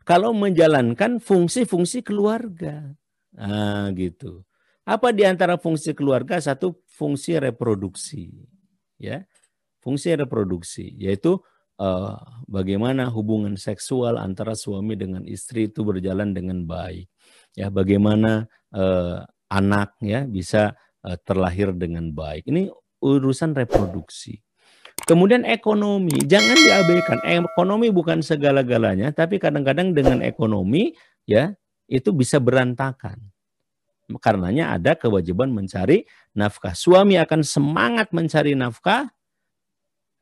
kalau menjalankan fungsi-fungsi keluarga. Nah, gitu. Apa di antara fungsi keluarga? Satu, fungsi reproduksi, ya. Fungsi reproduksi yaitu uh, bagaimana hubungan seksual antara suami dengan istri itu berjalan dengan baik, ya, bagaimana uh, anak, ya, bisa uh, terlahir dengan baik. Ini urusan reproduksi. Kemudian ekonomi, jangan diabaikan. Ekonomi bukan segala-galanya, tapi kadang-kadang dengan ekonomi, ya, itu bisa berantakan. Karenanya ada kewajiban mencari nafkah. Suami akan semangat mencari nafkah.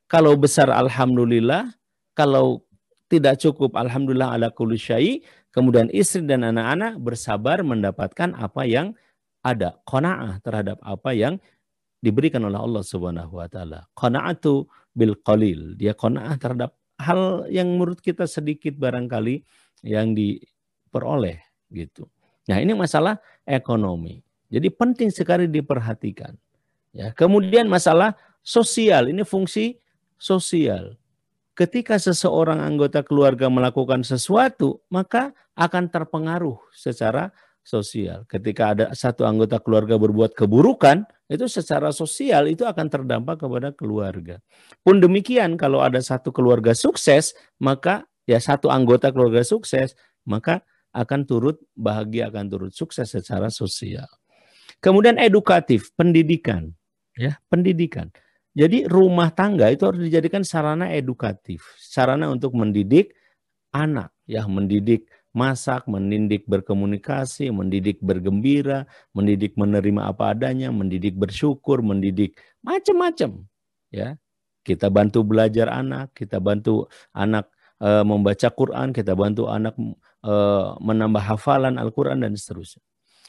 Kalau besar alhamdulillah, kalau tidak cukup alhamdulillah ala kulli syai'. Kemudian istri dan anak-anak bersabar mendapatkan apa yang ada, qanaah terhadap apa yang diberikan oleh Allah Subhanahu wa taala. Qanaatu bil qalil, dia qanaah terhadap hal yang menurut kita sedikit barangkali yang diperoleh gitu. Nah, ini masalah ekonomi. Jadi penting sekali diperhatikan. Ya, kemudian masalah sosial, ini fungsi sosial. Ketika seseorang anggota keluarga melakukan sesuatu, maka akan terpengaruh secara sosial. Ketika ada satu anggota keluarga berbuat keburukan, itu secara sosial itu akan terdampak kepada keluarga. Pun demikian, kalau ada satu keluarga sukses, maka ya satu anggota keluarga sukses, maka akan turut bahagia, akan turut sukses secara sosial. Kemudian edukatif, pendidikan, ya, pendidikan. Jadi rumah tangga itu harus dijadikan sarana edukatif, sarana untuk mendidik anak, ya, mendidik masak, mendidik berkomunikasi, mendidik bergembira, mendidik menerima apa adanya, mendidik bersyukur, mendidik macam-macam, ya. Kita bantu belajar anak, kita bantu anak e, membaca Quran, kita bantu anak e, menambah hafalan Al-Quran dan seterusnya.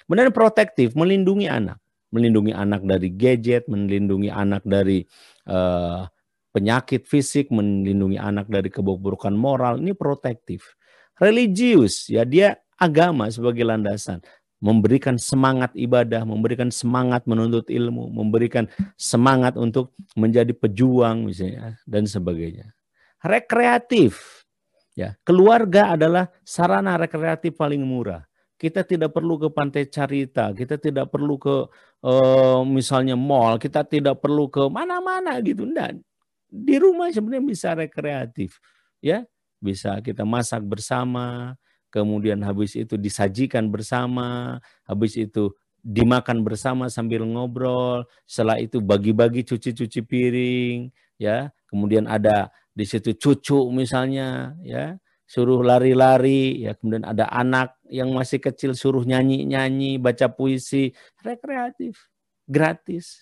Kemudian protektif, melindungi anak. Melindungi anak dari gadget, melindungi anak dari uh, penyakit fisik, melindungi anak dari keburukan moral. Ini protektif. Religius, ya, dia agama sebagai landasan. Memberikan semangat ibadah, memberikan semangat menuntut ilmu, memberikan semangat untuk menjadi pejuang misalnya, dan sebagainya. Rekreatif, ya, keluarga adalah sarana rekreatif paling murah. Kita tidak perlu ke pantai Carita, kita tidak perlu ke uh, misalnya mall, kita tidak perlu ke mana-mana gitu. Dan di rumah sebenarnya bisa rekreatif, ya, bisa kita masak bersama, kemudian habis itu disajikan bersama, habis itu dimakan bersama sambil ngobrol, setelah itu bagi-bagi cuci-cuci piring, ya, kemudian ada di situ cucu misalnya, ya, suruh lari-lari, ya, kemudian ada anak yang masih kecil suruh nyanyi-nyanyi, baca puisi, rekreatif, gratis.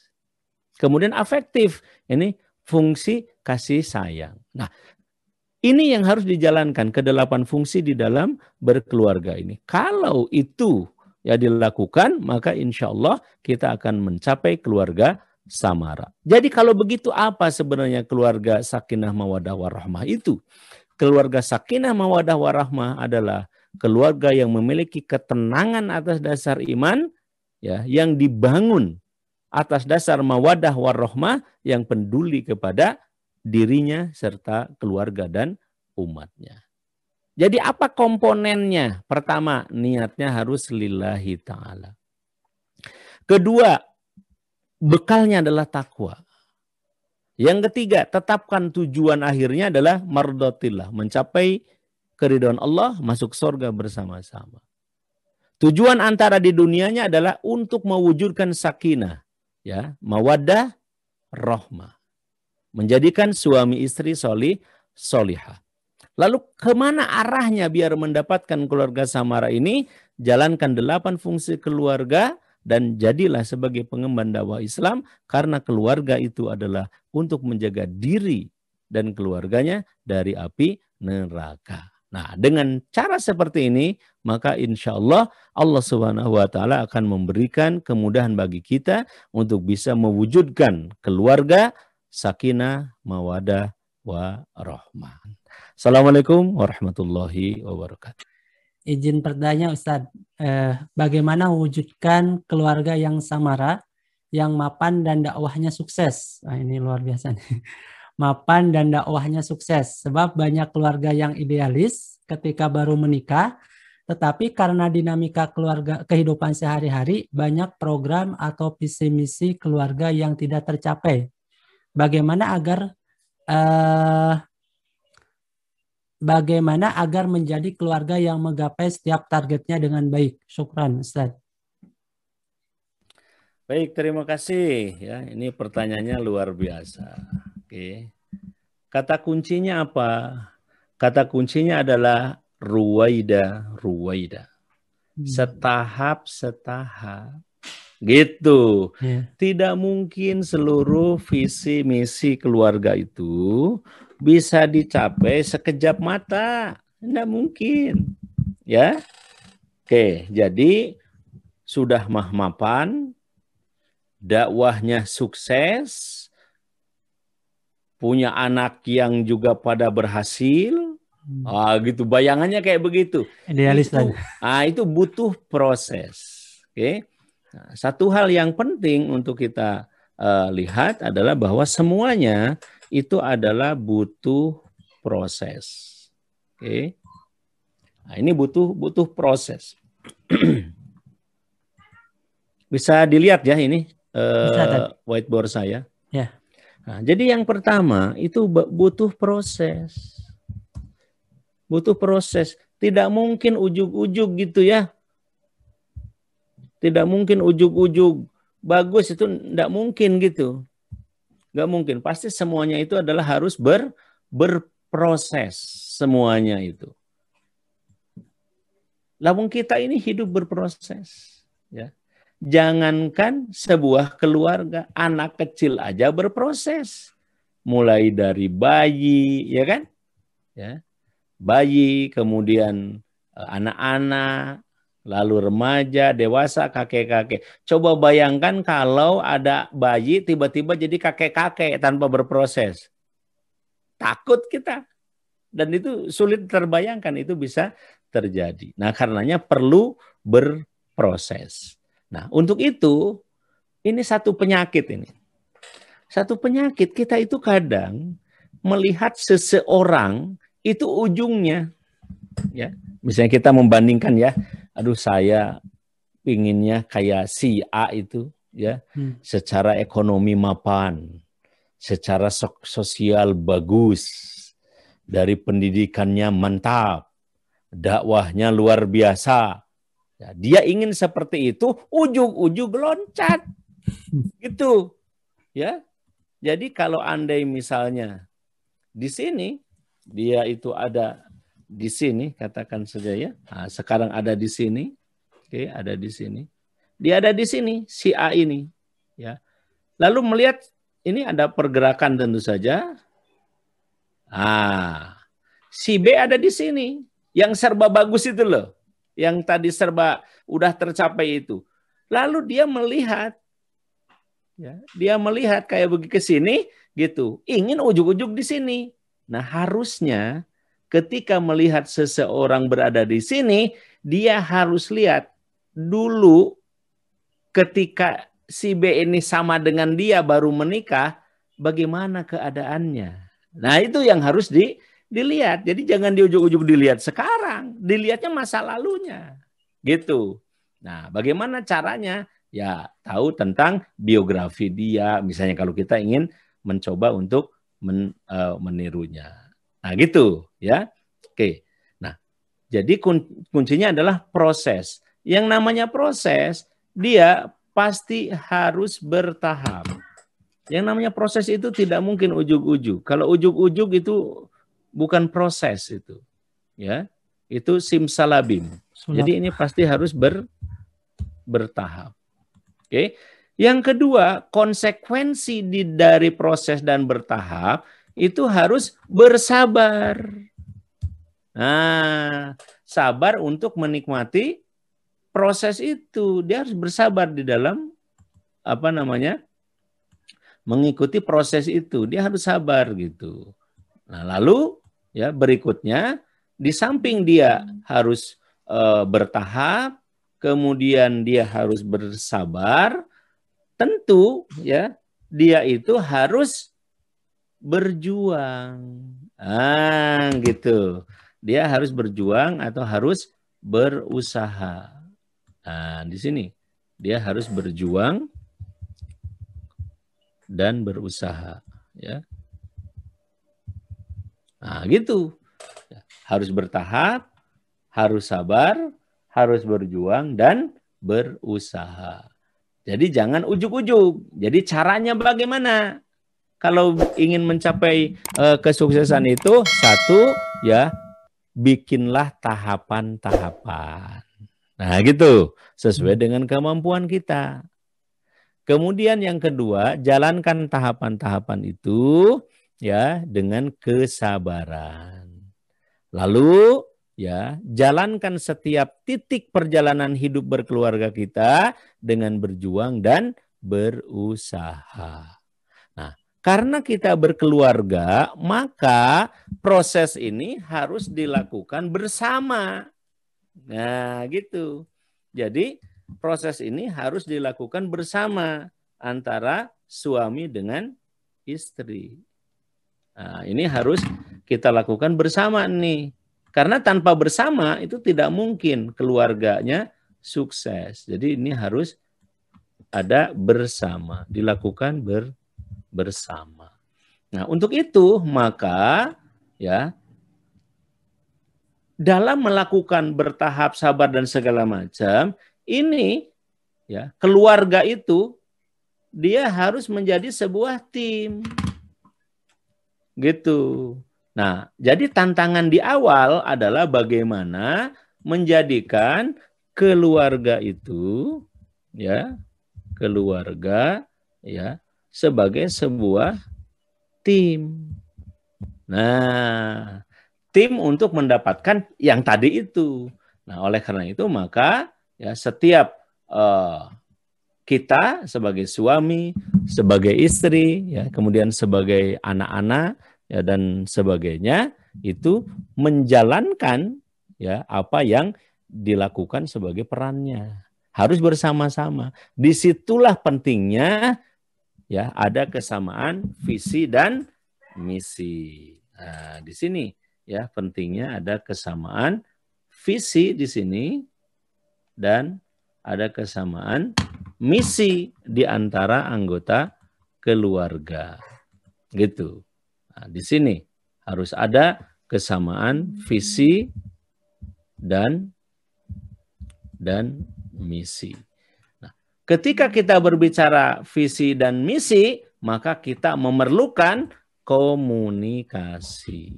Kemudian afektif, ini fungsi kasih sayang. Nah, ini yang harus dijalankan, kedelapan fungsi di dalam berkeluarga ini. Kalau itu ya dilakukan, maka insya Allah kita akan mencapai keluarga samara. Jadi kalau begitu apa sebenarnya keluarga sakinah mawadah warahmah itu? Keluarga sakinah mawadah warahmah adalah keluarga yang memiliki ketenangan atas dasar iman, ya, yang dibangun atas dasar mawadah warahmah yang peduli kepada dirinya serta keluarga dan umatnya. Jadi apa komponennya? Pertama, niatnya harus lillahi ta'ala. Kedua, bekalnya adalah takwa. Yang ketiga, tetapkan tujuan akhirnya adalah mardatillah, mencapai keridhaan Allah, masuk surga bersama-sama. Tujuan antara di dunianya adalah untuk mewujudkan sakinah, ya, mawaddah, rahmah, menjadikan suami istri solih, solihah. Lalu kemana arahnya biar mendapatkan keluarga samara ini? Jalankan delapan fungsi keluarga. Dan jadilah sebagai pengemban dakwah Islam, karena keluarga itu adalah untuk menjaga diri dan keluarganya dari api neraka. Nah, dengan cara seperti ini, maka insya Allah Allah Subhanahu wa Ta'ala akan memberikan kemudahan bagi kita untuk bisa mewujudkan keluarga sakinah, mawadah, warahmah. Assalamualaikum warahmatullahi wabarakatuh. Izin bertanya Ustadz, eh, bagaimana wujudkan keluarga yang samara, yang mapan dan dakwahnya sukses? Nah, ini luar biasa nih. Mapan dan dakwahnya sukses. Sebab banyak keluarga yang idealis ketika baru menikah, tetapi karena dinamika keluarga kehidupan sehari-hari, banyak program atau visi misi keluarga yang tidak tercapai. Bagaimana agar eh, bagaimana agar menjadi keluarga yang menggapai setiap targetnya dengan baik? Syukran, Ustaz. Baik, terima kasih. Ya, ini pertanyaannya luar biasa. Oke. Kata kuncinya apa? Kata kuncinya adalah Ruwaida, Ruwaida. Setahap, setahap. Gitu. Yeah. Tidak mungkin seluruh visi misi keluarga itu bisa dicapai sekejap mata. Tidak mungkin. Ya. Oke, jadi sudah mah mapan, dakwahnya sukses, punya anak yang juga pada berhasil. Ah, gitu, bayangannya kayak begitu. Idealis itu, ah, itu butuh proses. Oke, okay? Nah, satu hal yang penting untuk kita uh, lihat adalah bahwa semuanya itu adalah butuh proses. Oke, okay? Nah, ini butuh butuh proses. Bisa dilihat ya ini uh, Bisa, whiteboard saya. Ya. Nah, jadi yang pertama itu butuh proses. Butuh proses. Tidak mungkin ujug-ujug gitu ya. Tidak mungkin ujug-ujug. Bagus itu tidak mungkin gitu. Nggak mungkin. Pasti semuanya itu adalah harus ber, berproses. Semuanya itu. Lawang kita ini hidup berproses. Ya. Jangankan sebuah keluarga. Anak kecil aja berproses. Mulai dari bayi. Ya kan? Ya. Bayi, kemudian anak-anak, lalu remaja, dewasa, kakek-kakek. Coba bayangkan kalau ada bayi tiba-tiba jadi kakek-kakek tanpa berproses. Takut kita. Dan itu sulit terbayangkan, itu bisa terjadi. Nah, karenanya perlu berproses. Nah, untuk itu, ini satu penyakit ini. Satu penyakit, kita itu kadang melihat seseorang itu ujungnya, ya. Misalnya kita membandingkan ya, aduh saya pinginnya kayak si A itu, ya, hmm. secara ekonomi mapan, secara sosial bagus, dari pendidikannya mantap, dakwahnya luar biasa. Ya, dia ingin seperti itu, ujung-ujung loncat, gitu, ya. Jadi kalau andai misalnya di sini dia itu ada di sini, katakan saja ya. Nah, sekarang ada di sini. Oke, ada di sini. Dia ada di sini, si A ini. Ya. Lalu melihat, ini ada pergerakan tentu saja. Ah, si B ada di sini. Yang serba bagus itu loh. Yang tadi serba udah tercapai itu. Lalu dia melihat. Ya, dia melihat kayak begitu ke sini, gitu. Ingin ujuk-ujuk di sini. Nah, harusnya ketika melihat seseorang berada di sini, dia harus lihat dulu ketika si B ini sama dengan dia baru menikah, bagaimana keadaannya. Nah, itu yang harus di, dilihat. Jadi jangan di ujung-ujung dilihat sekarang, dilihatnya masa lalunya. Gitu. Nah, bagaimana caranya? Ya, tahu tentang biografi dia. Misalnya kalau kita ingin mencoba untuk Men, uh, menirunya. Nah gitu ya. Oke. Nah jadi kun kuncinya adalah proses. Yang namanya proses dia pasti harus bertahap. Yang namanya proses itu tidak mungkin ujug-ujug. Kalau ujug-ujug itu bukan proses itu. Ya. Itu simsalabim. Sulap. Jadi ini pasti harus ber bertahap. Oke. Yang kedua, konsekuensi di, dari proses dan bertahap itu harus bersabar. Nah, sabar untuk menikmati proses itu. Dia harus bersabar di dalam, apa namanya, mengikuti proses itu. Dia harus sabar gitu. Nah, lalu ya berikutnya, di samping dia harus e, bertahap, kemudian dia harus bersabar. Tentu ya dia itu harus berjuang. Ah, gitu. Dia harus berjuang atau harus berusaha. Nah, di sini dia harus berjuang dan berusaha, ya. Nah, gitu. Harus bertahap, harus sabar, harus berjuang dan berusaha. Jadi jangan ujuk-ujuk. Jadi caranya bagaimana? Kalau ingin mencapai uh, kesuksesan itu, satu ya, bikinlah tahapan-tahapan. Nah, gitu. Sesuai dengan kemampuan kita. Kemudian yang kedua, jalankan tahapan-tahapan itu ya dengan kesabaran. Lalu ya, jalankan setiap titik perjalanan hidup berkeluarga kita dengan berjuang dan berusaha. Nah, karena kita berkeluarga, maka proses ini harus dilakukan bersama. Nah, gitu. Jadi proses ini harus dilakukan bersama antara suami dengan istri. Nah, ini harus kita lakukan bersama nih. Karena tanpa bersama itu tidak mungkin keluarganya sukses. Jadi ini harus ada bersama, dilakukan ber, bersama. Nah, untuk itu maka ya, dalam melakukan bertahap, sabar dan segala macam, ini ya keluarga itu dia harus menjadi sebuah tim. Gitu. Nah, jadi tantangan di awal adalah bagaimana menjadikan keluarga itu ya, keluarga ya sebagai sebuah tim. Nah, tim untuk mendapatkan yang tadi itu. Nah, oleh karena itu maka ya setiap uh, kita sebagai suami, sebagai istri, ya kemudian sebagai anak-anak ya dan sebagainya itu menjalankan ya apa yang dilakukan sebagai perannya harus bersama-sama. Disitulah pentingnya ya ada kesamaan visi dan misi. Nah, di sini ya pentingnya ada kesamaan visi di sini dan ada kesamaan misi di antara anggota keluarga. Gitu. Nah, di sini harus ada kesamaan visi dan dan misi. Nah, ketika kita berbicara visi dan misi, maka kita memerlukan komunikasi.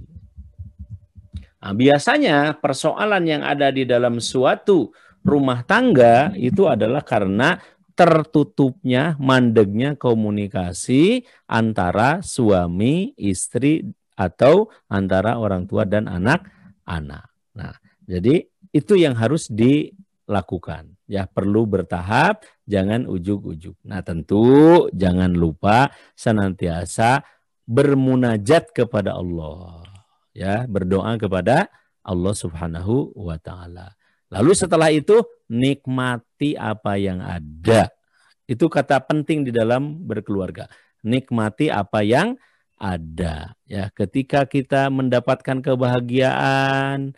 Nah, biasanya persoalan yang ada di dalam suatu rumah tangga itu adalah karena tertutupnya, mandeknya komunikasi antara suami, istri, atau antara orang tua dan anak-anak. Nah, jadi itu yang harus dilakukan. Ya, perlu bertahap, jangan ujuk-ujuk. Nah, tentu jangan lupa senantiasa bermunajat kepada Allah. Ya, berdoa kepada Allah Subhanahu wa Ta'ala. Lalu setelah itu nikmati apa yang ada. Itu kata penting di dalam berkeluarga. Nikmati apa yang ada. Ya, ketika kita mendapatkan kebahagiaan,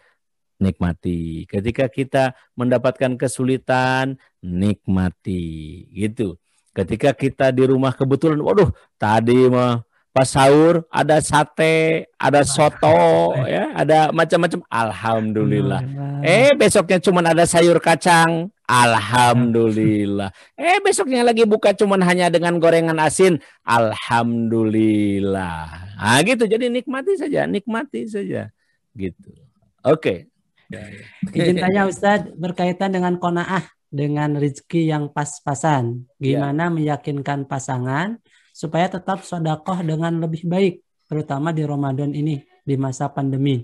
nikmati. Ketika kita mendapatkan kesulitan, nikmati. Gitu. Ketika kita di rumah kebetulan, waduh, tadi mah pas sahur ada sate, ada soto, ya, ada macam-macam. Alhamdulillah. Eh besoknya cuma ada sayur kacang. Alhamdulillah. Eh besoknya lagi buka cuma hanya dengan gorengan asin. Alhamdulillah. Nah, gitu. Jadi nikmati saja, nikmati saja. Gitu. Oke. Okay. Izin tanya Ustadz berkaitan dengan qanaah, dengan rezeki yang pas-pasan. Gimana ya meyakinkan pasangan supaya tetap sodakoh dengan lebih baik, terutama di Ramadan ini, di masa pandemi?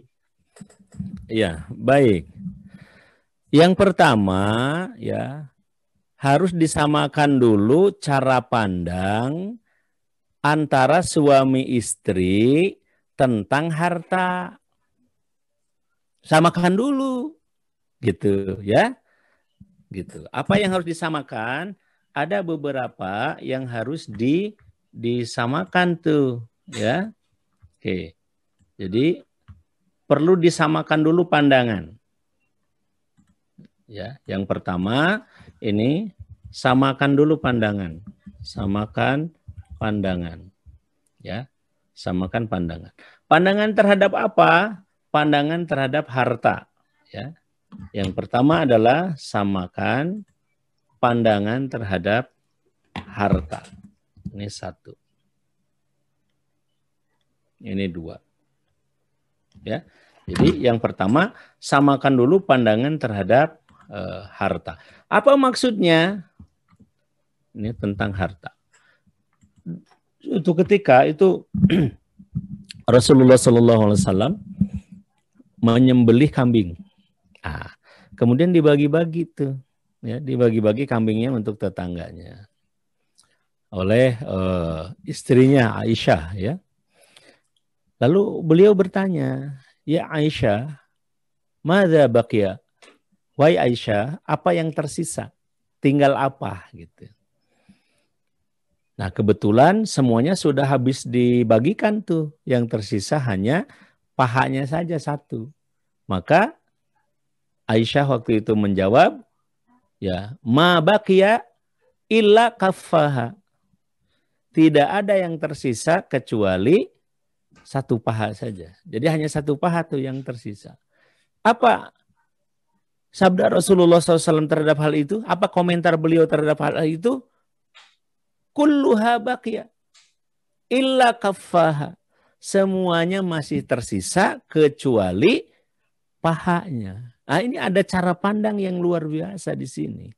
Ya, baik. Yang pertama, ya harus disamakan dulu cara pandang antara suami istri tentang harta. Samakan dulu. Gitu ya. Gitu. Apa yang harus disamakan? Ada beberapa yang harus di disamakan tuh, ya. Oke. Jadi perlu disamakan dulu pandangan. Ya, yang pertama ini samakan dulu pandangan. Samakan pandangan. Ya. Samakan pandangan. Pandangan terhadap apa? Pandangan terhadap harta, ya. Yang pertama adalah samakan pandangan terhadap harta. Ini satu. Ini dua. Ya. Jadi yang pertama samakan dulu pandangan terhadap e, harta. Apa maksudnya? Ini tentang harta. Itu ketika itu Rasulullah Shallallahu Alaihi Wasallam menyembelih kambing. Ah, kemudian dibagi-bagi tuh, ya, dibagi-bagi kambingnya untuk tetangganya oleh eh, istrinya Aisyah, ya. Lalu beliau bertanya, "Ya Aisyah, madza baqiya?" Wahai Aisyah, apa yang tersisa? Tinggal apa gitu. Nah, kebetulan semuanya sudah habis dibagikan tuh, yang tersisa hanya pahanya saja satu. Maka Aisyah waktu itu menjawab, ya, ma baqiya illa kaffaha. Tidak ada yang tersisa kecuali satu paha saja. Jadi hanya satu paha tuh yang tersisa. Apa sabda Rasulullah shallallahu alaihi wasallam terhadap hal itu? Apa komentar beliau terhadap hal itu? Kulluha baqiya illa kaffaha. Semuanya masih tersisa kecuali pahanya. Nah, ini ada cara pandang yang luar biasa di sini.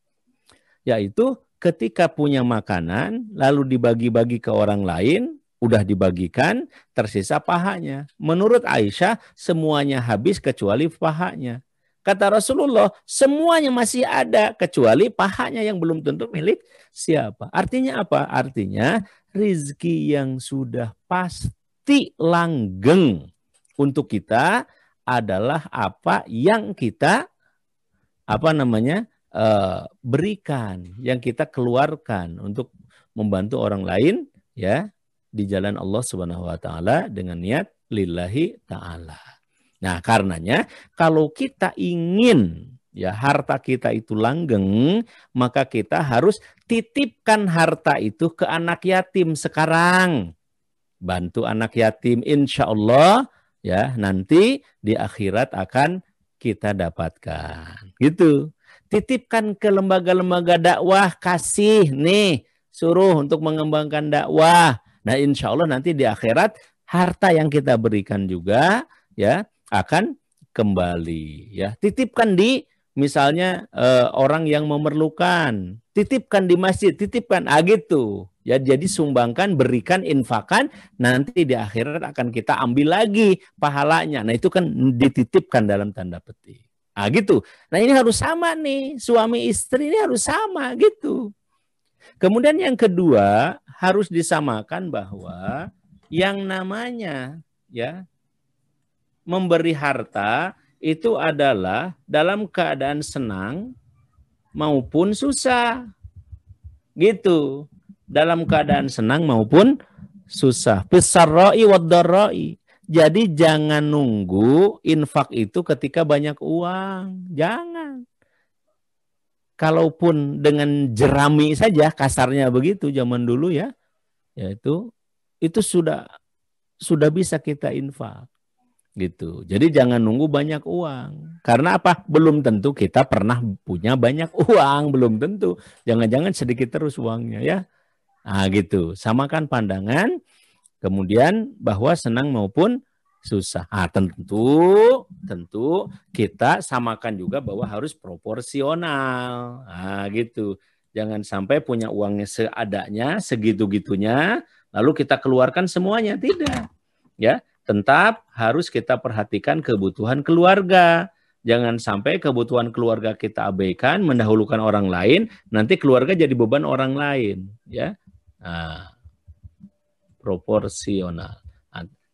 Yaitu ketika punya makanan, lalu dibagi-bagi ke orang lain, udah dibagikan, tersisa pahanya. Menurut Aisyah, semuanya habis kecuali pahanya. Kata Rasulullah, semuanya masih ada kecuali pahanya yang belum tentu milik siapa. Artinya apa? Artinya rizki yang sudah pasti langgeng untuk kita adalah apa yang kita apa namanya e, berikan, yang kita keluarkan untuk membantu orang lain, ya, di jalan Allah Subhanahu wa taala dengan niat lillahi taala. Nah, karenanya kalau kita ingin ya harta kita itu langgeng, maka kita harus titipkan harta itu ke anak yatim sekarang. Bantu anak yatim, insya Allah ya, nanti di akhirat akan kita dapatkan. Gitu. Titipkan ke lembaga-lembaga dakwah, kasih nih, suruh untuk mengembangkan dakwah. Nah, insya Allah nanti di akhirat harta yang kita berikan juga ya akan kembali. Ya, titipkan di misalnya eh, orang yang memerlukan, titipkan di masjid, titipkan ah, gitu. Ya, jadi sumbangkan, berikan, infakan, nanti di akhirat akan kita ambil lagi pahalanya. Nah, itu kan dititipkan dalam tanda petik. Nah, gitu. Nah, ini harus sama nih, suami istri ini harus sama gitu. Kemudian yang kedua, harus disamakan bahwa yang namanya ya memberi harta itu adalah dalam keadaan senang maupun susah. Gitu. Dalam keadaan senang maupun susah. Fisarra'i waddarra'i. Jadi jangan nunggu infak itu ketika banyak uang. Jangan. Kalaupun dengan jerami saja, kasarnya begitu zaman dulu ya. Yaitu itu sudah sudah bisa kita infak. Gitu. Jadi jangan nunggu banyak uang. Karena apa? Belum tentu kita pernah punya banyak uang, belum tentu. Jangan-jangan sedikit terus uangnya ya. Ah gitu, samakan pandangan, kemudian bahwa senang maupun susah. Ah tentu, tentu kita samakan juga bahwa harus proporsional. Ah gitu, jangan sampai punya uangnya seadanya, segitu-gitunya, lalu kita keluarkan semuanya, tidak. Ya, tetap harus kita perhatikan kebutuhan keluarga. Jangan sampai kebutuhan keluarga kita abaikan, mendahulukan orang lain, nanti keluarga jadi beban orang lain, ya. Nah, proporsional,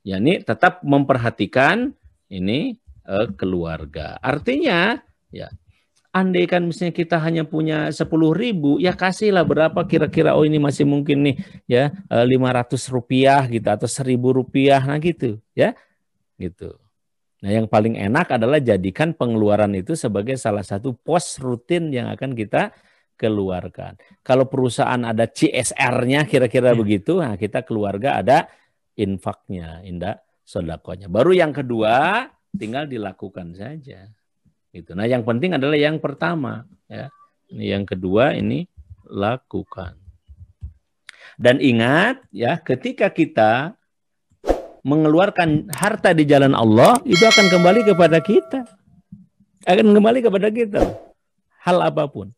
yakni tetap memperhatikan ini eh, keluarga. Artinya Ya. Andaikan misalnya kita hanya punya sepuluh ribu, ya kasihlah berapa kira-kira, oh ini masih mungkin nih ya, lima ratus rupiah gitu atau seribu rupiah, nah gitu ya, gitu. Nah yang paling enak adalah jadikan pengeluaran itu sebagai salah satu pos rutin yang akan kita keluarkan. Kalau perusahaan ada C S R-nya kira-kira hmm. begitu, nah kita keluarga ada infaknya, indah sodakonya. Baru yang kedua tinggal dilakukan saja. Gitu. Nah, yang penting adalah yang pertama, ya. Ini yang kedua ini lakukan. Dan ingat, ya, ketika kita mengeluarkan harta di jalan Allah, itu akan kembali kepada kita, akan kembali kepada kita, hal apapun.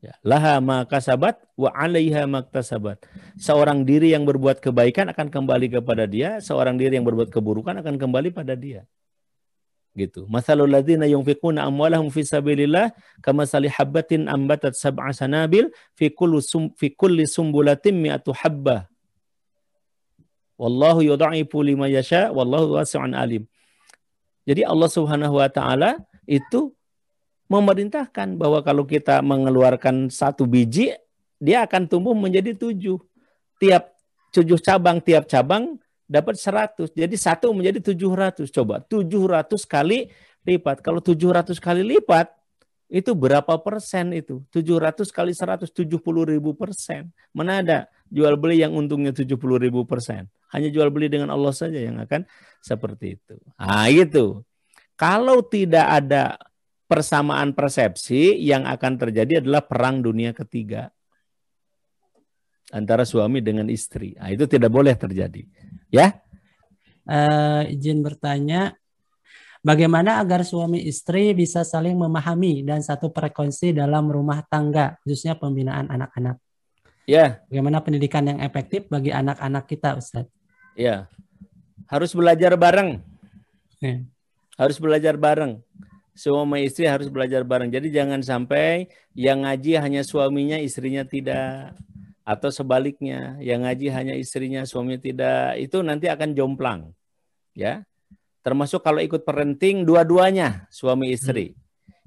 Ya. Laha ma kasabat wa alaiha maktasabat. Seorang diri yang berbuat kebaikan akan kembali kepada dia, seorang diri yang berbuat keburukan akan kembali pada dia. Gitu. Matsalul ladzina yunfiquna amwalahum fi sabilillah kamatsali habbatin ambatat sab'a sanabil fi kulli fi kulli sumbulatin mi'atu habbah. Wallahu yudha'ifu liman yasha wallahu wasi'un alim. Jadi Allah Subhanahu wa taala itu memerintahkan bahwa kalau kita mengeluarkan satu biji, dia akan tumbuh menjadi tujuh. Tiap tujuh cabang, tiap cabang dapat seratus, jadi satu menjadi tujuh ratus. Coba tujuh ratus kali lipat. Kalau tujuh ratus kali lipat, itu berapa persen itu? tujuh ratus kali seratus, tujuh puluh ribu persen. Mana ada jual beli yang untungnya tujuh puluh ribu persen. Hanya jual beli dengan Allah saja yang akan seperti itu. Nah gitu. Kalau tidak ada persamaan persepsi, yang akan terjadi adalah perang dunia ketiga. Antara suami dengan istri. Nah, itu tidak boleh terjadi. Ya, uh, izin bertanya, bagaimana agar suami istri bisa saling memahami dan satu frekuensi dalam rumah tangga, khususnya pembinaan anak-anak? Ya, bagaimana pendidikan yang efektif bagi anak-anak kita, Ustadz? Ya, harus belajar bareng, ya. harus belajar bareng. Suami istri harus belajar bareng. Jadi jangan sampai yang ngaji hanya suaminya, istrinya tidak. Atau sebaliknya, yang ngaji hanya istrinya, suaminya tidak, itu nanti akan jomplang. Ya. Termasuk kalau ikut parenting dua-duanya, suami istri.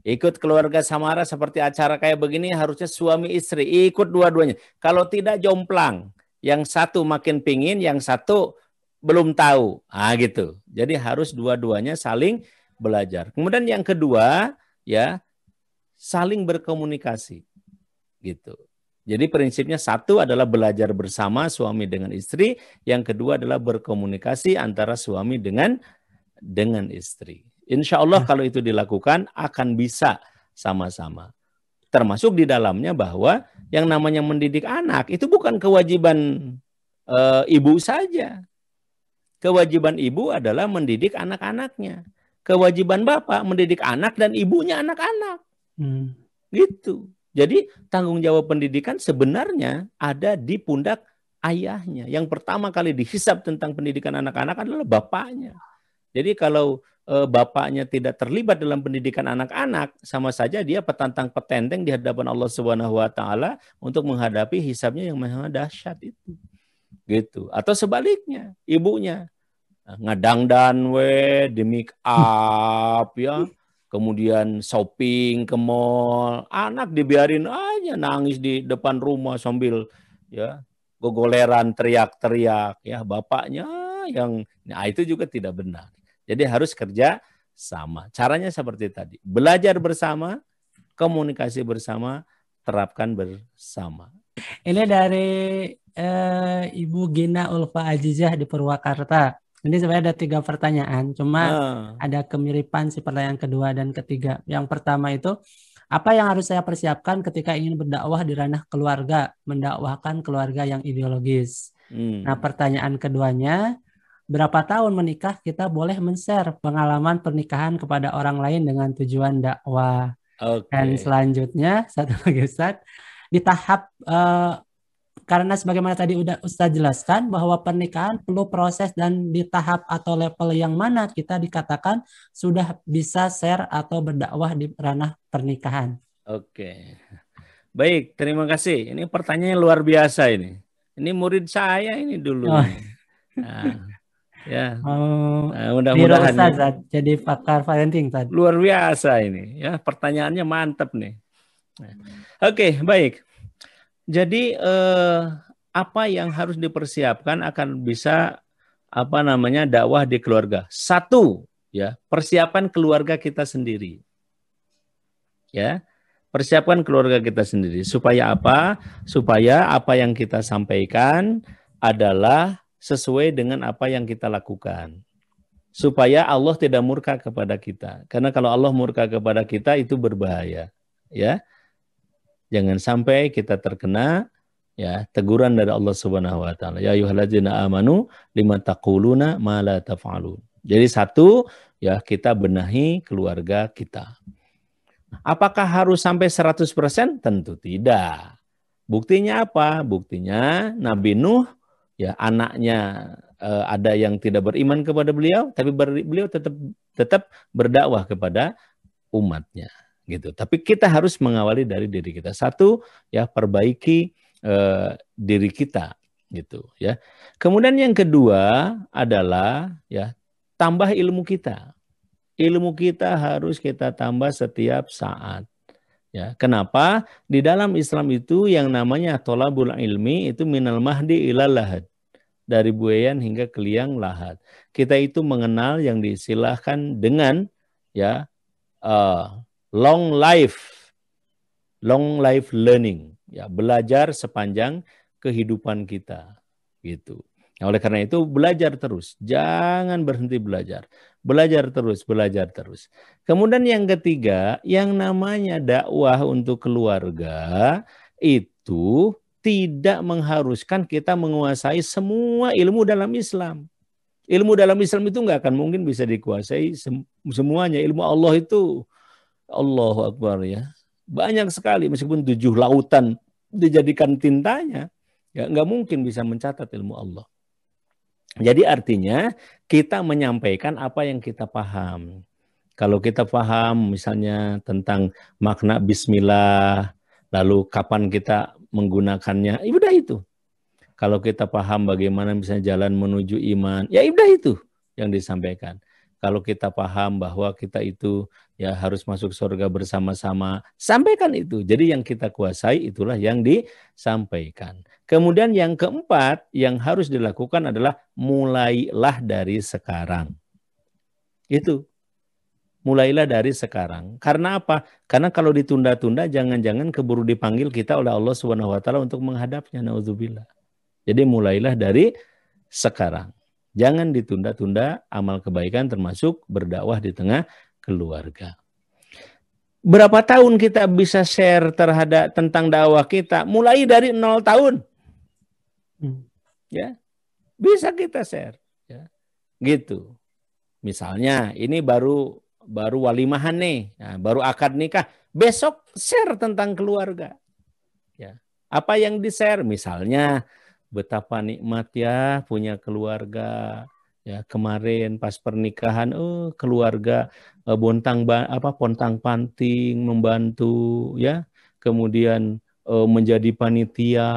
Ikut keluarga Samara seperti acara kayak begini, harusnya suami istri ikut dua-duanya. Kalau tidak jomplang, yang satu makin pingin, yang satu belum tahu. Ah gitu. Jadi harus dua-duanya saling belajar. Kemudian yang kedua, ya, saling berkomunikasi. Gitu. Jadi prinsipnya satu adalah belajar bersama suami dengan istri, yang kedua adalah berkomunikasi antara suami dengan dengan istri. Insya Allah kalau itu dilakukan akan bisa sama-sama. Termasuk di dalamnya bahwa yang namanya mendidik anak itu bukan kewajiban e, ibu saja. Kewajiban ibu adalah mendidik anak-anaknya. Kewajiban bapak mendidik anak dan ibunya anak-anak. Hmm. Gitu. Jadi tanggung jawab pendidikan sebenarnya ada di pundak ayahnya. Yang pertama kali dihisab tentang pendidikan anak-anak adalah bapaknya. Jadi kalau e, bapaknya tidak terlibat dalam pendidikan anak-anak, sama saja dia petantang petenteng di hadapan Allah Subhanahu wa taala untuk menghadapi hisabnya yang maha dahsyat itu. Gitu. Atau sebaliknya, ibunya ngadangdan we, di make up ya. Kemudian shopping ke mall, anak dibiarin aja nangis di depan rumah sambil ya gogoleran teriak-teriak ya bapaknya yang nah itu juga tidak benar. Jadi harus kerja sama. Caranya seperti tadi, belajar bersama, komunikasi bersama, terapkan bersama. Ini dari eh, Ibu Gina Ulfa Ajizah di Purwakarta. Ini sebenarnya ada tiga pertanyaan, cuma uh. ada kemiripan si pertanyaan kedua dan ketiga. Yang pertama itu, apa yang harus saya persiapkan ketika ingin berdakwah di ranah keluarga, mendakwahkan keluarga yang ideologis? Hmm. Nah pertanyaan keduanya, berapa tahun menikah kita boleh men-share pengalaman pernikahan kepada orang lain dengan tujuan dakwah? Okay. Dan selanjutnya, satu lagi Ustaz, di tahap... Uh, Karena sebagaimana tadi udah Ustadz jelaskan bahwa pernikahan perlu proses dan di tahap atau level yang mana kita dikatakan sudah bisa share atau berdakwah di ranah pernikahan. Oke. Baik, terima kasih. Ini pertanyaan luar biasa ini. Ini murid saya ini dulu. Oh. Nah, Ya. Mau nah, mudah-mudahan Ustadz, jadi pakar parenting Ustadz. Luar biasa ini ya, pertanyaannya mantap nih. Nah. Oke, okay, baik. Jadi eh, apa yang harus dipersiapkan akan bisa apa namanya dakwah di keluarga? Satu, ya, persiapan keluarga kita sendiri. Ya. Persiapkan keluarga kita sendiri. Supaya apa? Supaya apa yang kita sampaikan adalah sesuai dengan apa yang kita lakukan. Supaya Allah tidak murka kepada kita. Karena kalau Allah murka kepada kita itu berbahaya. Ya, jangan sampai kita terkena ya teguran dari Allah Subhanahu wa taala. Ya ayyuhalladzina amanu lima taquluna ma la taf'alun. Jadi satu, ya kita benahi keluarga kita. Apakah harus sampai seratus persen? Tentu tidak. Buktinya apa? Buktinya Nabi Nuh, ya anaknya eh, ada yang tidak beriman kepada beliau, tapi ber, beliau tetap tetap berdakwah kepada umatnya, gitu. Tapi kita harus mengawali dari diri kita. Satu, ya perbaiki eh, diri kita, gitu, ya. Kemudian yang kedua adalah ya tambah ilmu kita. Ilmu kita harus kita tambah setiap saat. Ya, kenapa? Di dalam Islam itu yang namanya tholabul ilmi itu minal mahdi ilal lahad. Dari buayan hingga ke liang lahat. Kita itu mengenal yang disilahkan dengan ya uh, long life, long life learning. Ya, belajar sepanjang kehidupan kita, gitu. Nah, oleh karena itu belajar terus, jangan berhenti belajar. Belajar terus, belajar terus. Kemudian yang ketiga, yang namanya dakwah untuk keluarga itu tidak mengharuskan kita menguasai semua ilmu dalam Islam. Ilmu dalam Islam itu nggak akan mungkin bisa dikuasai semuanya. Ilmu Allah itu, Allahu Akbar ya, banyak sekali meskipun tujuh lautan dijadikan tintanya. Ya, nggak mungkin bisa mencatat ilmu Allah. Jadi artinya kita menyampaikan apa yang kita paham. Kalau kita paham misalnya tentang makna bismillah, lalu kapan kita menggunakannya, ya udah itu. Kalau kita paham bagaimana misalnya jalan menuju iman, ya udah itu yang disampaikan. Kalau kita paham bahwa kita itu ya harus masuk surga bersama-sama, sampaikan itu. Jadi yang kita kuasai itulah yang disampaikan. Kemudian yang keempat yang harus dilakukan adalah mulailah dari sekarang. Itu. Mulailah dari sekarang. Karena apa? Karena kalau ditunda-tunda jangan-jangan keburu dipanggil kita oleh Allah Subhanahu wa taala untuk menghadapnya, naudzubillah. Jadi mulailah dari sekarang. Jangan ditunda-tunda amal kebaikan termasuk berdakwah di tengah keluarga. Berapa tahun kita bisa share terhadap tentang dakwah kita? Mulai dari nol tahun. Ya, bisa kita share, ya. Gitu. Misalnya ini baru baru walimahan nih, nah, baru akad nikah. Besok share tentang keluarga. Ya. Apa yang di-share? Misalnya betapa nikmat ya punya keluarga. Ya, kemarin pas pernikahan oh keluarga eh, bontang apa pontang-panting membantu ya. Kemudian eh, menjadi panitia.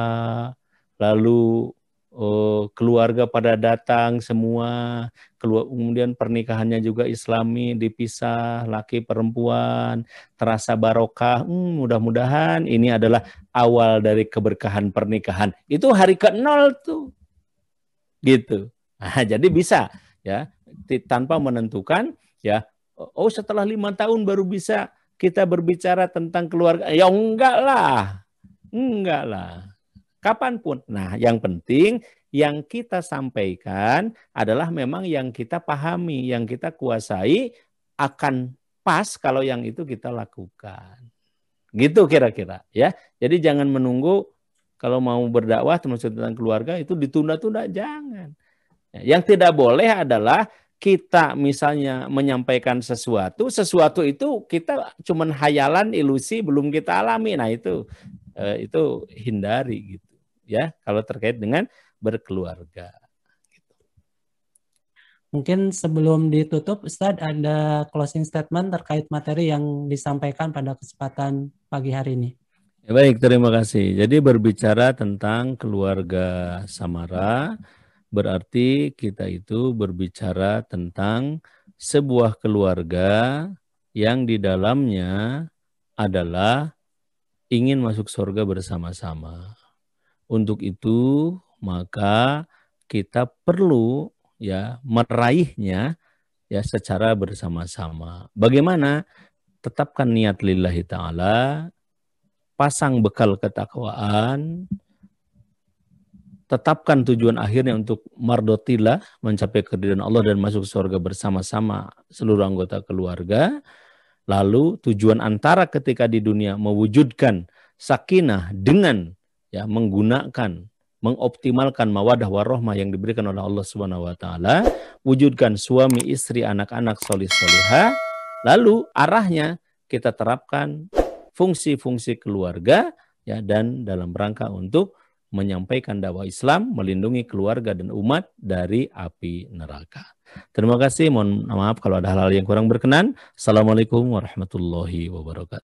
Lalu oh, keluarga pada datang semua, kemudian pernikahannya juga islami, dipisah laki perempuan, terasa barokah. Hmm, mudah-mudahan ini adalah awal dari keberkahan pernikahan. Itu hari ke nol tuh, gitu. Nah, jadi bisa ya tanpa menentukan ya. Oh setelah lima tahun baru bisa kita berbicara tentang keluarga. Ya enggak lah, enggak lah. Kapanpun. Nah, yang penting yang kita sampaikan adalah memang yang kita pahami, yang kita kuasai akan pas kalau yang itu kita lakukan. Gitu kira-kira ya. Jadi jangan menunggu kalau mau berdakwah termasuk tentang keluarga itu ditunda-tunda, jangan. Yang tidak boleh adalah kita misalnya menyampaikan sesuatu, sesuatu itu kita cuman hayalan, ilusi belum kita alami. Nah, itu eh, itu hindari gitu. Ya, kalau terkait dengan berkeluarga. Mungkin sebelum ditutup, Ustadz ada closing statement terkait materi yang disampaikan pada kesempatan pagi hari ini. Ya, baik, terima kasih. Jadi berbicara tentang keluarga Samara, berarti kita itu berbicara tentang sebuah keluarga yang di dalamnya adalah ingin masuk surga bersama-sama. Untuk itu maka kita perlu ya meraihnya ya secara bersama-sama. Bagaimana? Tetapkan niat lillahi ta'ala, pasang bekal ketakwaan, tetapkan tujuan akhirnya untuk mardotillah, mencapai keridhaan Allah dan masuk surga bersama-sama seluruh anggota keluarga. Lalu tujuan antara ketika di dunia mewujudkan sakinah dengan ya menggunakan, mengoptimalkan mawadah warahmah yang diberikan oleh Allah Subhanahu wa taala, wujudkan suami, istri, anak-anak solih solihah. Lalu arahnya kita terapkan fungsi-fungsi keluarga ya, dan dalam rangka untuk menyampaikan dakwah Islam, melindungi keluarga dan umat dari api neraka. Terima kasih, mohon maaf kalau ada hal-hal yang kurang berkenan. Assalamualaikum warahmatullahi wabarakatuh.